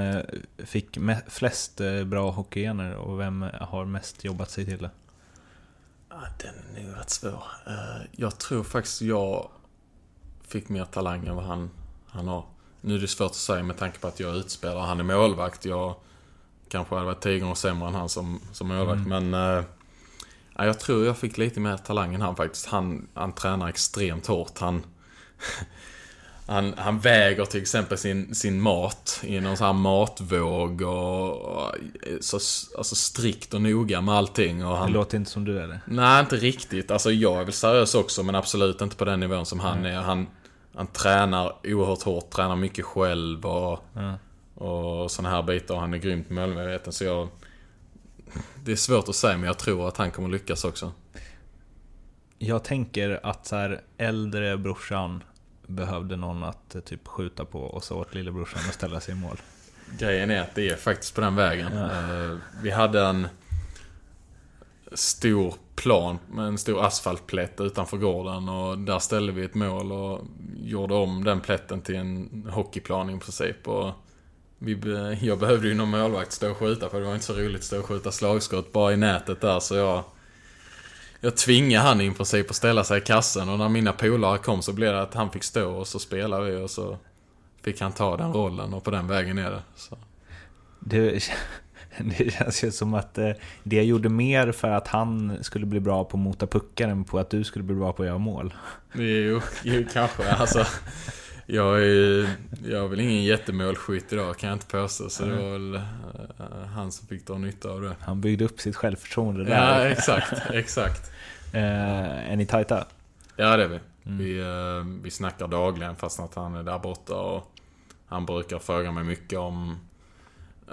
fick flest bra hockeygener och vem har mest jobbat sig till det? Ja, den är ju rätt svår. Jag tror faktiskt jag fick mer talang än vad han, han har. Nu är det svårt att säga med tanke på att jag utspelar. Han är målvakt. Jag kanske hade varit tio gånger sämre än han som, som målvakt, mm. men... Ja, jag tror jag fick lite mer talang än han faktiskt. Han, han tränar extremt hårt. Han, han, han väger till exempel sin, sin mat i någon sån här matvåg, och, och så, alltså strikt och noga med allting. Och han, det låter inte som du är det. Nej, inte riktigt. Alltså, jag är väl seriös också, men absolut inte på den nivån som han mm. är. Han, han tränar oerhört hårt, tränar mycket själv och, mm. och såna här bitar. Han är grymt målmedveten, så jag... Det är svårt att säga, men jag tror att han kommer lyckas också. Jag tänker att så här, äldre brorsan behövde någon att typ skjuta på, och så åt lillebrorsan att ställa sig i mål. Grejen är att det är faktiskt på den vägen. Ja. Vi hade en stor plan med en stor asfaltplätt utanför gården, och där ställde vi ett mål och gjorde om den plätten till en hockeyplan i princip, och Vi be, jag behövde ju någon målvakt stå och skjuta, för det var inte så roligt att stå och skjuta slagskott bara i nätet där, så jag jag tvingade han in på sig på att ställa sig i kassen, och när mina polare kom så blev det att han fick stå, och så spelade vi, och så fick han ta den rollen, och på den vägen är det. Så. Det, det känns ju som att det jag gjorde mer för att han skulle bli bra på att mota puckar än på att du skulle bli bra på att göra mål. Jo, jo kanske, alltså... Jag är, jag är väl ingen jättemålskytt idag, kan jag inte påstå. Så det var väl uh, han som fick dra nytta av det. Han byggde upp sitt självförtroende där. Ja, exakt, exakt. uh, Är ni tajta? Ja, det är vi. Mm. Vi, uh, vi snackar dagligen fast att han är där borta, och han brukar fråga mig mycket om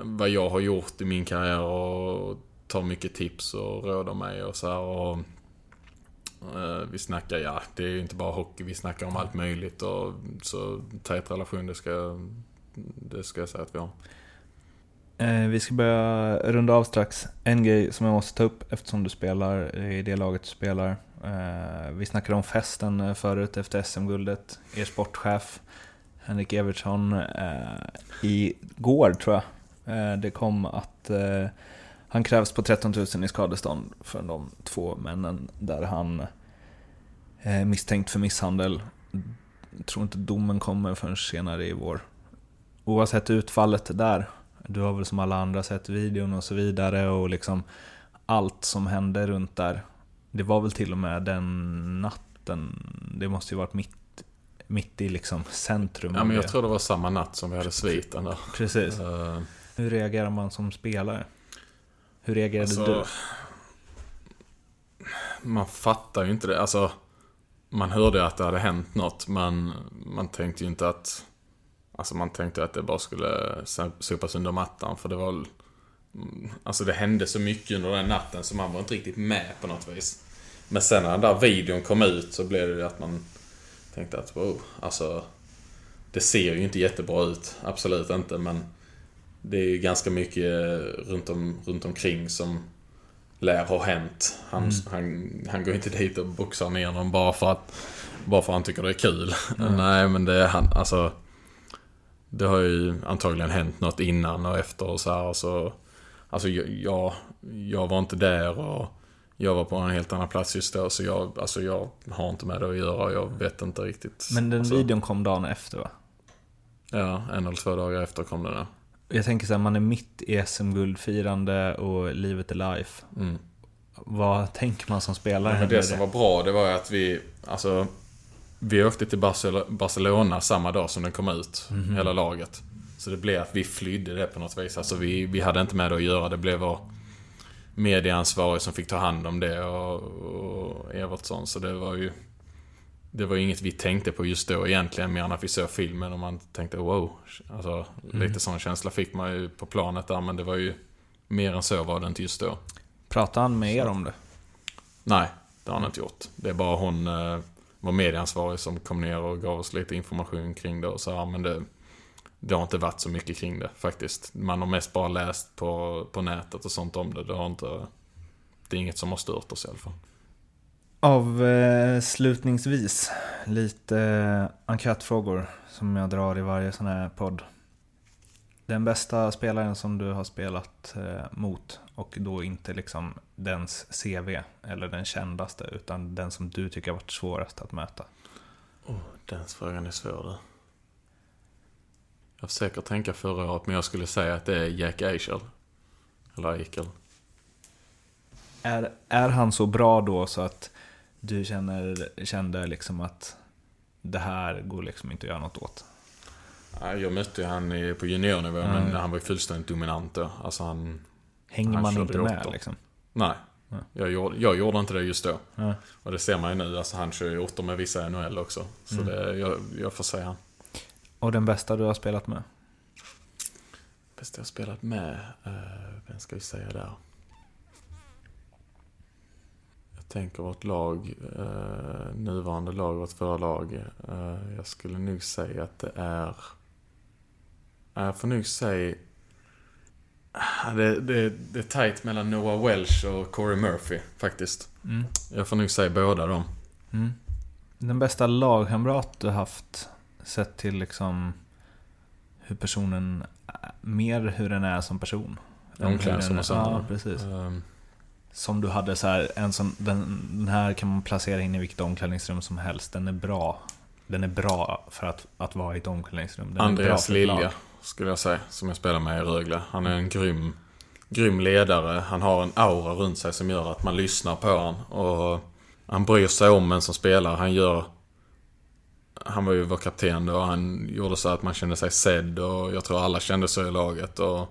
vad jag har gjort i min karriär, och tar mycket tips och råder mig och så här, och vi snackar, ja, det är ju inte bara hockey, vi snackar om allt möjligt, och så tajt relation, det ska, det ska jag säga att vi har. Eh, vi ska börja runda av strax. En grej som jag måste ta upp eftersom du spelar i det laget du spelar. Eh, vi snackade om festen förut efter S M-guldet. Er sportchef Henrik Evertsson eh, igår tror jag. Eh, det kom att eh, han krävs på tretton tusen i skadestånd för de två männen där han eh, misstänkt för misshandel. Jag tror inte domen kommer förrän senare i vår. Oavsett utfallet där, du har väl som alla andra sett videon och så vidare och liksom allt som hände runt där. Det var väl till och med den natten, det måste ju varit mitt, mitt i liksom centrum. Ja, men jag tror det var samma natt som vi hade sviten där. Precis. Uh... Hur reagerar man som spelare? Hur reagerade alltså, du? Man fattar ju inte det. Alltså, man hörde att det hade hänt något, men man tänkte ju inte att... Alltså man tänkte att det bara skulle sopas under mattan, för det var... Alltså det hände så mycket under den natten så man var inte riktigt med på något vis. Men sen när den där videon kom ut så blev det att man tänkte att wow, alltså det ser ju inte jättebra ut, absolut inte, men det är ju ganska mycket runt, om, runt omkring som lär ha hänt. Han, mm. han, han går inte dit och boxar ner dem bara för att, bara för att han tycker det är kul. Mm. Nej, men det är han, alltså... Det har ju antagligen hänt något innan och efter och så här. Och så, alltså jag, jag var inte där och jag var på en helt annan plats just då. Så jag, alltså jag har inte med det att göra och jag vet inte riktigt. Men den alltså. videon kom dagen efter, va? Ja, en eller två dagar efter kom den. Där. Jag tänker så här, man är mitt i S M-guldfirande och livet är life. Mm. Vad tänker man som spelare? Ja, men det som var bra, det var att vi... Alltså, vi åkte till Barcelona samma dag som den kom ut, mm-hmm. hela laget. Så det blev att vi flydde det på något vis. Alltså vi, vi hade inte med det att göra. Det blev vår medieansvarig som fick ta hand om det och, och Evertsson. Så det var ju det var inget vi tänkte på just då egentligen, mer än att vi såg filmen och man tänkte wow. Alltså, mm. Lite sån känsla fick man ju på planet där, men det var ju mer än så var det inte just då. Pratade han med er om det? Nej, det har han inte gjort. Det är bara hon... var medieansvarig som kom ner och gav oss lite information kring det och så här, men det, det har inte varit så mycket kring det faktiskt. Man har mest bara läst på, på nätet och sånt om det. Det har inte, det är inget som har stört oss i alla fall. Avslutningsvis lite eh, enkätfrågor som jag drar i varje sån här podd. Den bästa spelaren som du har spelat eh, mot, och då inte liksom dens C V eller den kändaste, utan den som du tycker har varit svårast att möta. Åh, oh, dens frågan är svår då. Jag försöker tänka förra året, men jag skulle säga att det är Jack Eichel. Eller Eichel. Är, är han så bra då så att du känner, kände liksom att det här går liksom inte att göra något åt? Jag mötte han på juniornivå, mm. men han var ju fullständigt dominant då. Alltså han... Hänger man inte med liksom? Nej, ja. jag, gjorde, jag gjorde inte det just då. Ja. Och det ser man ju nu, alltså han kör ju åttor med vissa N H L också. Så mm. det, jag, jag får säga han. Och den bästa du har spelat med? Bästa jag har spelat med? Uh, vem ska vi säga där? Jag tänker vårt lag, uh, nuvarande lag, vårt förra lag. Uh, jag skulle nog säga att det är... Jag får nog säga... Det, det, det är tajt mellan Noah Welsh och Corey Murphy faktiskt. Mm. Jag får nog säga båda dem. Mm. Den bästa lagkamrat du haft, sett till liksom hur personen, mer hur den är som person. Omklädning som så. Ja, precis. Um. Som du hade så här, en sån, den, den här kan man placera in i vilket omklädningsrum som helst. Den är bra. Den är bra för att, att vara i ett omklädningsrum. Den Andreas Lilja skulle jag säga, som jag spelar med i Rögle. Han är en grym, grym ledare. Han har en aura runt sig som gör att man lyssnar på honom. Och han bryr sig om en som spelar. Han gör... Han var ju vår kapten då. Han gjorde så att man kände sig sedd. Och jag tror alla kände sig i laget. Och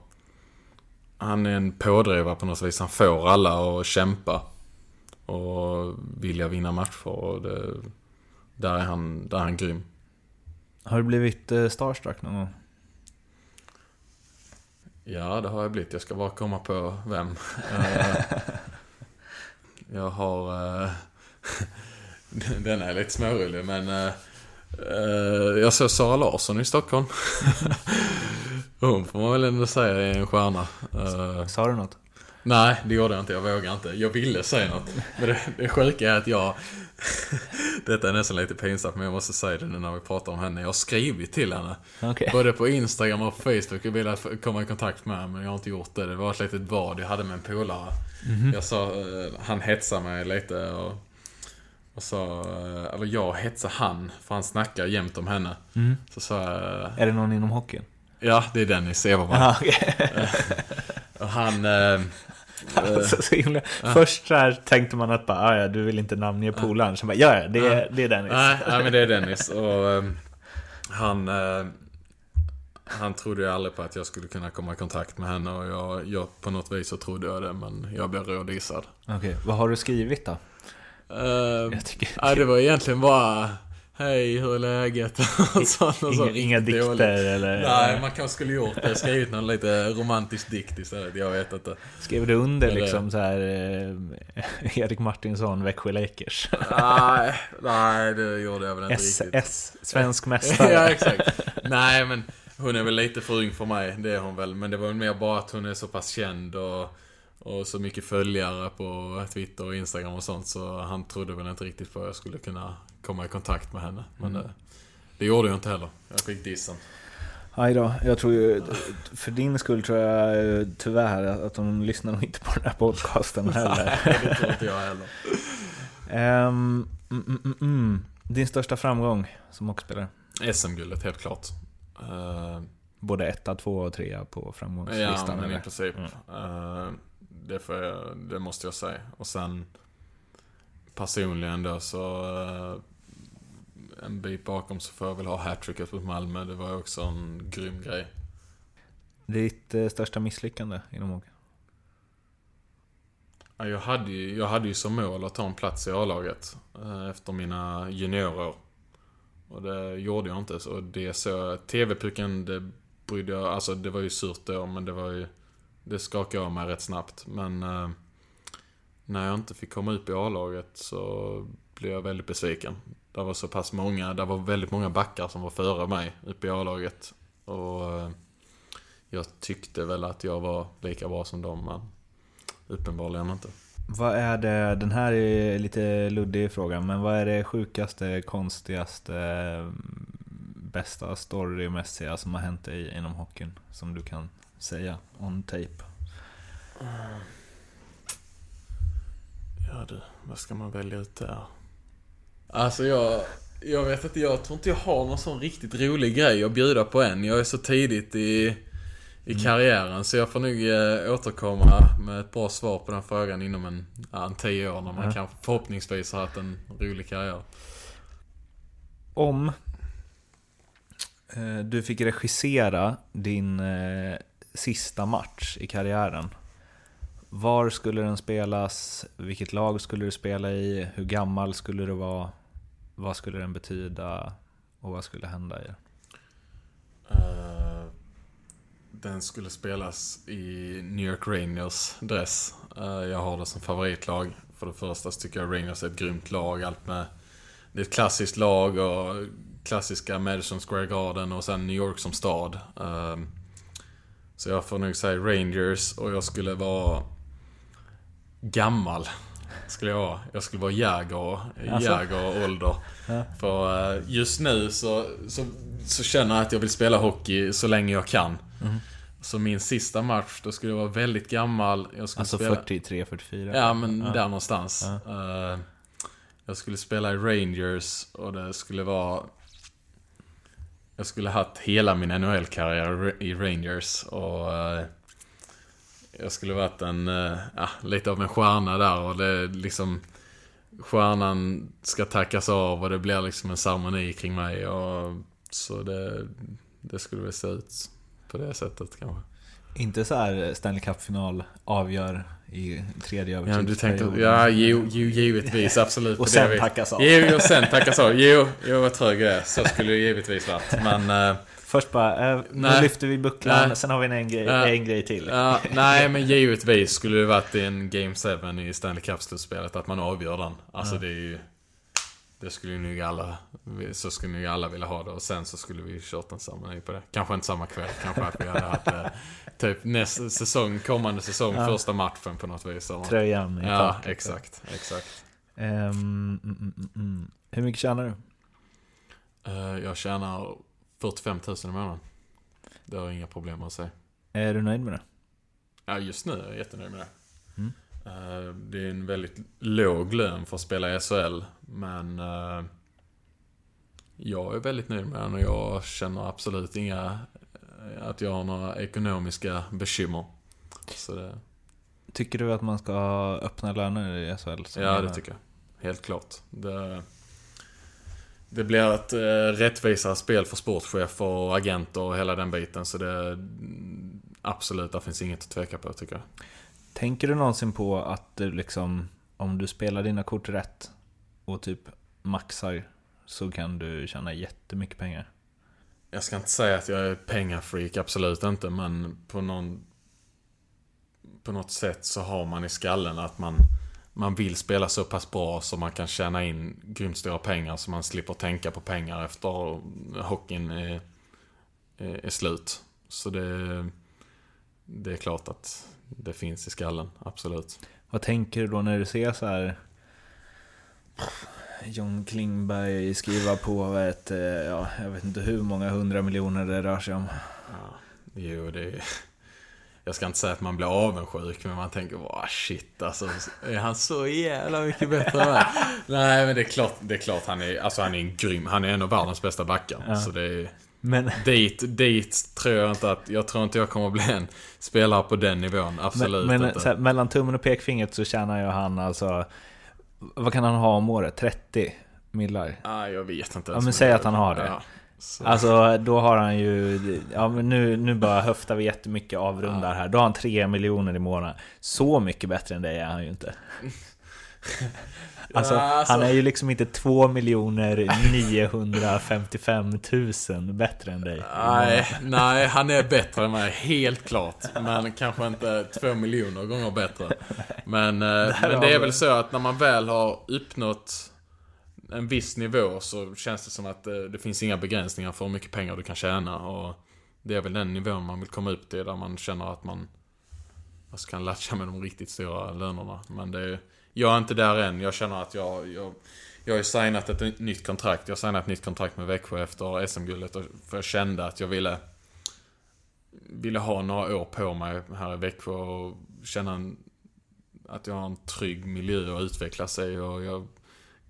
han är en pådrivare på något vis. Han får alla att kämpa. Och vilja vinna matcher. Och det, där, är han, där är han grym. Har du blivit starstruck någon gång? Ja, det har jag blivit. Jag ska bara komma på vem. Jag har... Den är lite smårullig, men... Jag såg Zara Larsson i Stockholm. Hon får man väl ändå säga är en stjärna. S- sa du något? Nej, det gjorde jag inte. Jag vågar inte. Jag ville säga något. Men det, det sjuka är att jag... Detta är nästan lite pinsamt, men jag måste säga det nu när vi pratar om henne. Jag har skrivit till henne. Okay. Både på Instagram och Facebook. Jag ville komma i kontakt med henne, men jag har inte gjort det. Det var ett litet vad jag hade med en polare. Mm-hmm. Jag sa... Han hetsade mig lite. Och, och sa... Eller jag hetsade han. För han snackar jämt om henne. Mm. Så sa jag... Är det någon inom hockeyn? Ja, det är Dennis Everberg. Ah, okay. Och han... Eh, alltså, så himla. Uh, Först här tänkte man att bara, ja, du vill inte namnge polaren. Så bara, ja, det är, uh, det är Dennis. Nej, nej, men det är Dennis. Och um, han uh, han trodde ju aldrig på att jag skulle kunna komma i kontakt med henne. Och jag, jag på något vis så trodde jag det, men jag blev rådisad. Okej, okay. Vad har du skrivit då? Uh, jag tycker det. Uh, det var egentligen bara... Hej, hur är läget? Sån, inga, inga dikter dåligt. Eller? Nej, man kanske skulle gjort det. Skrivit någon lite romantisk dikt istället. Jag vet inte. Skrev du under eller... liksom så här eh, Erik Martinsson, Växjö Lakers? nej, nej, det gjorde jag väl inte S S, riktigt. S S, svensk mästare. Ja, exakt. Nej, men hon är väl lite för ung för mig. Det är hon väl. Men det var mer bara att hon är så pass känd och, och så mycket följare på Twitter och Instagram och sånt. Så han trodde väl inte riktigt på att jag skulle kunna komma i kontakt med henne, men mm. det, det gjorde jag inte heller. Jag fick dissen. Aj då, jag tror ju för din skull tror jag tyvärr att de lyssnar nog inte på den här podcasten heller. Nej, det tror inte jag heller. um, mm, mm, mm. Din största framgång som hockeyspelare? S M-guldet, helt klart. Uh, Både etta, två och trea på framgångslistan? Ja, men eller? I princip. Mm. Uh, det, får jag, det måste jag säga. Och sen personligen då så uh, en bit bakom så får jag väl ha hattricket mot Malmö. Det var också en grym grej. Ditt eh, största misslyckande inom hockey? Ja, jag, hade ju, jag hade ju som mål att ta en plats i A-laget eh, efter mina juniorår. Och det gjorde jag inte. Så det så T V-pucken, det brydde jag, alltså det var ju surt då, men det var ju, det skakade av mig rätt snabbt. Men eh, när jag inte fick komma upp i A-laget så blev jag väldigt besviken. Det var så pass många, det var väldigt många backar som var före mig uppe i A-laget. Och jag tyckte väl att jag var lika bra som dem, men uppenbarligen inte. Vad är det, den här är lite luddig frågan, men vad är det sjukaste, konstigaste, bästa storymässiga som har hänt i, inom hockeyn som du kan säga on tape? Mm. Ja du, vad ska man välja ut där? Alltså jag, jag vet inte, jag tror inte jag har någon sån riktigt rolig grej att bjuda på än. Jag är så tidigt i, i karriären så jag får nog eh, återkomma med ett bra svar på den frågan inom en, en tio år när man ja. kan förhoppningsvis ha haft en rolig karriär. Om eh, du fick regissera din eh, sista match i karriären, var skulle den spelas? Vilket lag skulle du spela i? Hur gammal skulle du vara? Vad skulle den betyda? Och vad skulle hända i den? Uh, den skulle spelas i New York Rangers dress. Uh, jag har det som favoritlag. För det första tycker jag Rangers är ett grymt lag. Allt med, det är ett klassiskt lag och klassiska Madison Square Garden och sen New York som stad. Uh, så jag får nog säga Rangers och jag skulle vara... gammal skulle jag vara. Jag skulle vara jägare, alltså. jägare ålder. Ja. För just nu så, så, så känner jag att jag vill spela hockey så länge jag kan. Mm. Så min sista match, då skulle jag vara väldigt gammal. Jag skulle alltså spela... fyrtiotre fyrtiofyra? Ja, men ja. där någonstans. Ja. Jag skulle spela i Rangers och det skulle vara... Jag skulle ha haft hela min N H L-karriär i Rangers och... Jag skulle varit en, ja, lite av en stjärna där och det liksom stjärnan ska tackas av och det blir liksom en ceremoni kring mig och så det, det skulle väl se ut på det sättet kanske. Inte så här Stanley Cup-final avgör i tredje övertidsperiod. Ja, jo, jo, givetvis, absolut. och, sen tackas av. Jo, och sen tackas av. Jo, jag var trög det. Så skulle det givetvis varit. Men... Först bara, äh, nu lyfter vi bucklan och sen har vi en, en, grej, en grej till. Ja, nej, men givetvis skulle det varit en Game seven i Stanley Cup-slutspelet att man avgör den. Alltså ja. det är ju Det skulle ju nog alla, så skulle nog alla vilja ha det. Och sen så skulle vi ju kört en sammanhang på det. Kanske inte samma kväll, kanske att vi hade haft eh, typ nästa säsong, kommande säsong, ja. Första matchen på något vis. Tröjan i ja, taket. Exakt, exakt. Um, mm, mm. Hur mycket tjänar du? Uh, jag tjänar fyrtiofem tusen i månaden. Det har inga problem att säga. Är du nöjd med det? Ja, just nu är jag jättenöjd med det. Mm. Det är en väldigt låg lön för att spela i S H L, men jag är väldigt nöjd med den och jag känner absolut inga att jag har några ekonomiska bekymmer. Så det... Tycker du att man ska ha öppna löner i S H L? Ja, det tycker jag. Helt klart. Det, det blir ett rättvisare spel för sportchefer och agenter och hela den biten, så det absolut, det finns inget att tveka på, tycker jag. Tänker du någonsin på att du liksom, om du spelar dina kort rätt och typ maxar, så kan du tjäna jättemycket pengar? Jag ska inte säga att jag är pengafreak, absolut inte, men på, någon, på något sätt så har man i skallen att man, man vill spela så pass bra så man kan tjäna in grymt stora pengar, så man slipper tänka på pengar efter hockeyn är, är slut. Så det, det är klart att det finns i skallen, absolut. Vad tänker du då när du ser så här John Klingberg skriva på ett, ja, jag vet inte hur många hundra miljoner det rör sig om? Ja, jo, det är, jag ska inte säga att man blir avundsjuk, men man tänker, åh shit, alltså, är han så jävla mycket bättre än mig? Nej, men det är klart, det är klart han är, alltså han är en grym, han är en av världens bästa backar, ja. Så det är, men dit, dit tror jag inte att jag tror inte jag kommer att bli en spelare på den nivån, absolut. Men, men inte. Så här, mellan tummen och pekfingret så tjänar jag han, alltså, vad kan han ha om året? trettio millar? Ah, jag vet inte. Ja, men säg att han har det. Ja, alltså då har han ju, ja, men nu, nu bara höftar vi jättemycket avrundar, ja. Här. Då har han tre miljoner i månaden. Så mycket bättre än det är han ju inte. Alltså, ja, alltså. Han är ju liksom inte två miljoner niohundrafemtiofem tusen bättre än dig. Nej, nej, han är bättre än mig, helt klart. Men kanske inte två miljoner gånger bättre. Men, men det är väl så att när man väl har uppnått en viss nivå så känns det som att det finns inga begränsningar för hur mycket pengar du kan tjäna. Och det är väl den nivån man vill komma upp till, där man känner att man alltså kan latcha med de riktigt stora lönerna. Men det är ju, jag är inte där än. Jag känner att jag, jag, jag har signat ett nytt kontrakt. Jag har signat ett nytt kontrakt med Växjö efter S M-guldet. För jag kände att jag ville, ville ha några år på mig här i Växjö. Och känna en, att jag har en trygg miljö att utveckla sig. Och jag,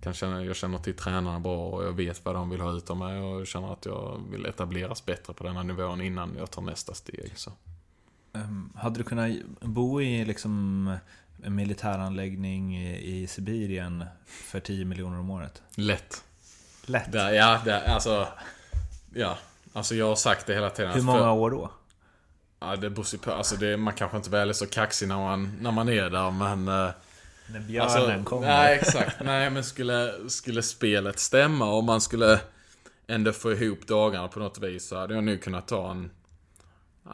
kan känna, jag känner till tränarna bra och jag vet vad de vill ha ut av mig. Och jag känner att jag vill etableras bättre på den här nivån innan jag tar nästa steg. Så. Um, hade du kunnat bo i liksom... en militäranläggning i Sibirien för tio miljoner om året? Lätt. Lätt? Där, ja, där, alltså, ja, alltså jag har sagt det hela tiden. Hur många för, år då? Ja, det beror på, alltså det, man kanske inte väl är så kaxig när man, när man är där, men... När björnen alltså, kommer. Nej, exakt. Nej, men skulle, skulle spelet stämma och man skulle ändå få ihop dagarna på något vis, så hade jag nu kunnat ta en...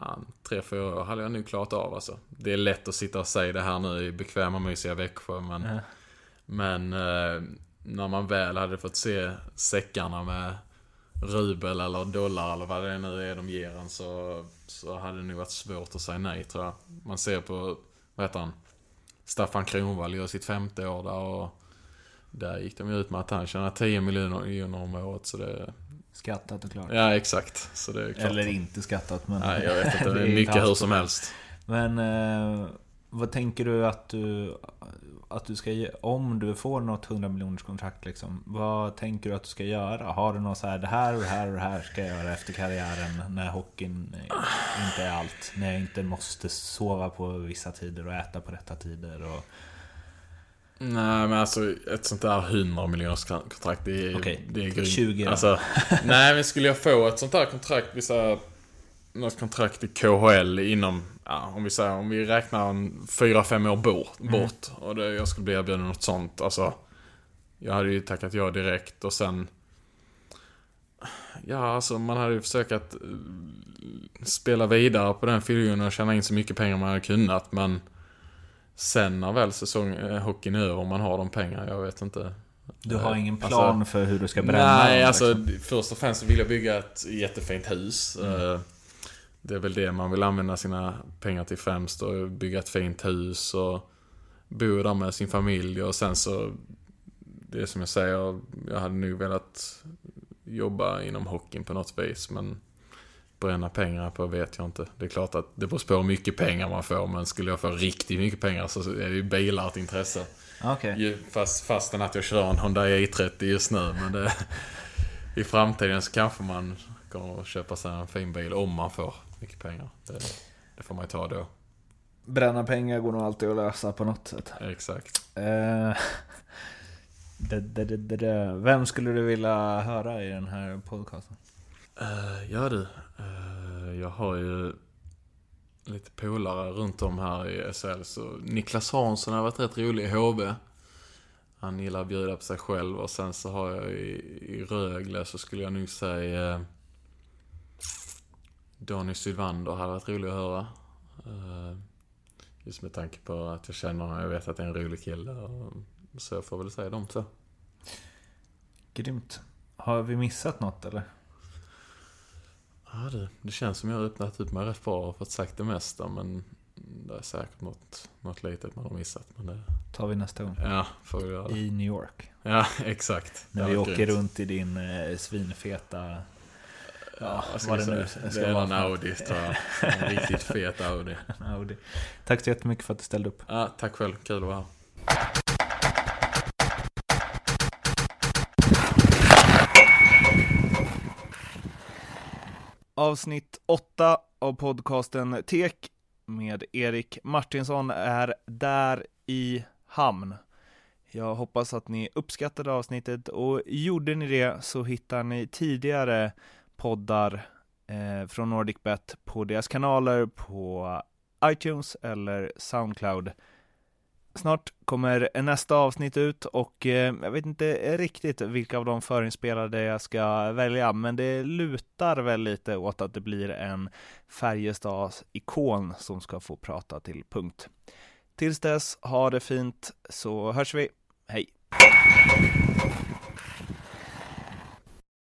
Ja, tre, fyra år hade jag nu klart av, alltså. Det är lätt att sitta och säga det här nu i bekväma mysiga Växjö, men, mm. men eh, när man väl hade fått se säckarna med rubel eller dollar eller vad det nu är de ger en, så, så hade det nog varit svårt att säga nej, tror jag. Man ser på, vad heter han, Staffan Kronvall gör sitt femte år där, och där gick de ut med att han tjänar tio miljoner om året, så det... Skattat och klart. Ja, exakt. Så det är klart. Eller inte skattat, men... Nej, jag vet inte. Det är mycket hur som helst. Men eh, vad tänker du att du att du ska ge, om du får något hundra miljoners kontrakt liksom, vad tänker du att du ska göra? Har du något så här, det här och det här och det här ska jag göra efter karriären, när hockeyn inte är allt, när jag inte måste sova på vissa tider och äta på rätta tider och... Nej, men alltså ett sånt där hundra miljoners kontrakt, det är, okay. Det är grymt. tjugo alltså, nej, men skulle jag få ett sånt här kontrakt, vi säger något kontrakt i K H L inom, ja, om vi säger, om vi räknar en fyra fem år bort, mm. bort och det, jag skulle bli erbjuden något sånt, alltså jag hade ju tackat ja direkt. Och sen, ja, alltså man hade ju försökt att spela vidare på den filmen och tjäna in så mycket pengar man hade kunnat, men sen när väl säsong, eh, hockeyn är över, om man har de pengar, jag vet inte. Du har ingen plan alltså, för hur du ska bränna? Nej, alltså först och främst vill jag bygga ett jättefint hus. Mm. Det är väl det man vill använda sina pengar till främst, och bygga ett fint hus och bo där med sin familj. Och sen så, det är som jag säger, jag hade nu velat jobba inom hockeyn på något vis, men bränna pengar på vet jag inte. Det är klart att det beror på hur mycket pengar man får, men skulle jag få riktigt mycket pengar så är det ju bilar ett intresse. Okay. Fast, fastän att jag kör en Honda E trettio just nu, men det, i framtiden så kanske man kommer att köpa sig en fin bil om man får mycket pengar. Det, det får man ju ta då. Bränna pengar går nog alltid att lösa på något sätt. Exakt. Uh, det, det, det, det, det. Vem skulle du vilja höra i den här podcasten? Uh, ja du, uh, jag har ju lite polare runt om här i S H L, så Niklas Hansson har varit rätt rolig i H B. Han gillar att bjuda på sig själv. Och sen så har jag i, i Rögle så skulle jag nog säga uh, Donny Sylvander hade varit rolig att höra, uh, just med tanke på att jag känner honom. Jag vet att det är en rolig kille, och så jag får väl säga dem två. Grymt. Har vi missat något eller? Ja, det, det känns som jag har öppnat ut mig rätt bra och fått sagt det mesta, men det är säkert något, något litet man har missat. Men det tar vi nästa gång. Ja, får vi i New York. Ja, exakt. När det vi åker grymt runt i din eh, svinfeta... Ja, ja, vad det nu ska, ska vara. En Audi, en riktigt fet Audi. Audi. Tack så jättemycket för att du ställde upp. Ja, tack själv. Kul att vara här. Avsnitt åtta av podcasten Tek med Erik Martinsson är där i hamn. Jag hoppas att ni uppskattade avsnittet, och gjorde ni det så hittar ni tidigare poddar eh, från NordicBet på deras kanaler på iTunes eller SoundCloud. Snart kommer nästa avsnitt ut, och eh, jag vet inte riktigt vilka av de förinspelade jag ska välja, men det lutar väl lite åt att det blir en Färjestads ikon som ska få prata till punkt. Tills dess, ha det fint, så hörs vi. Hej!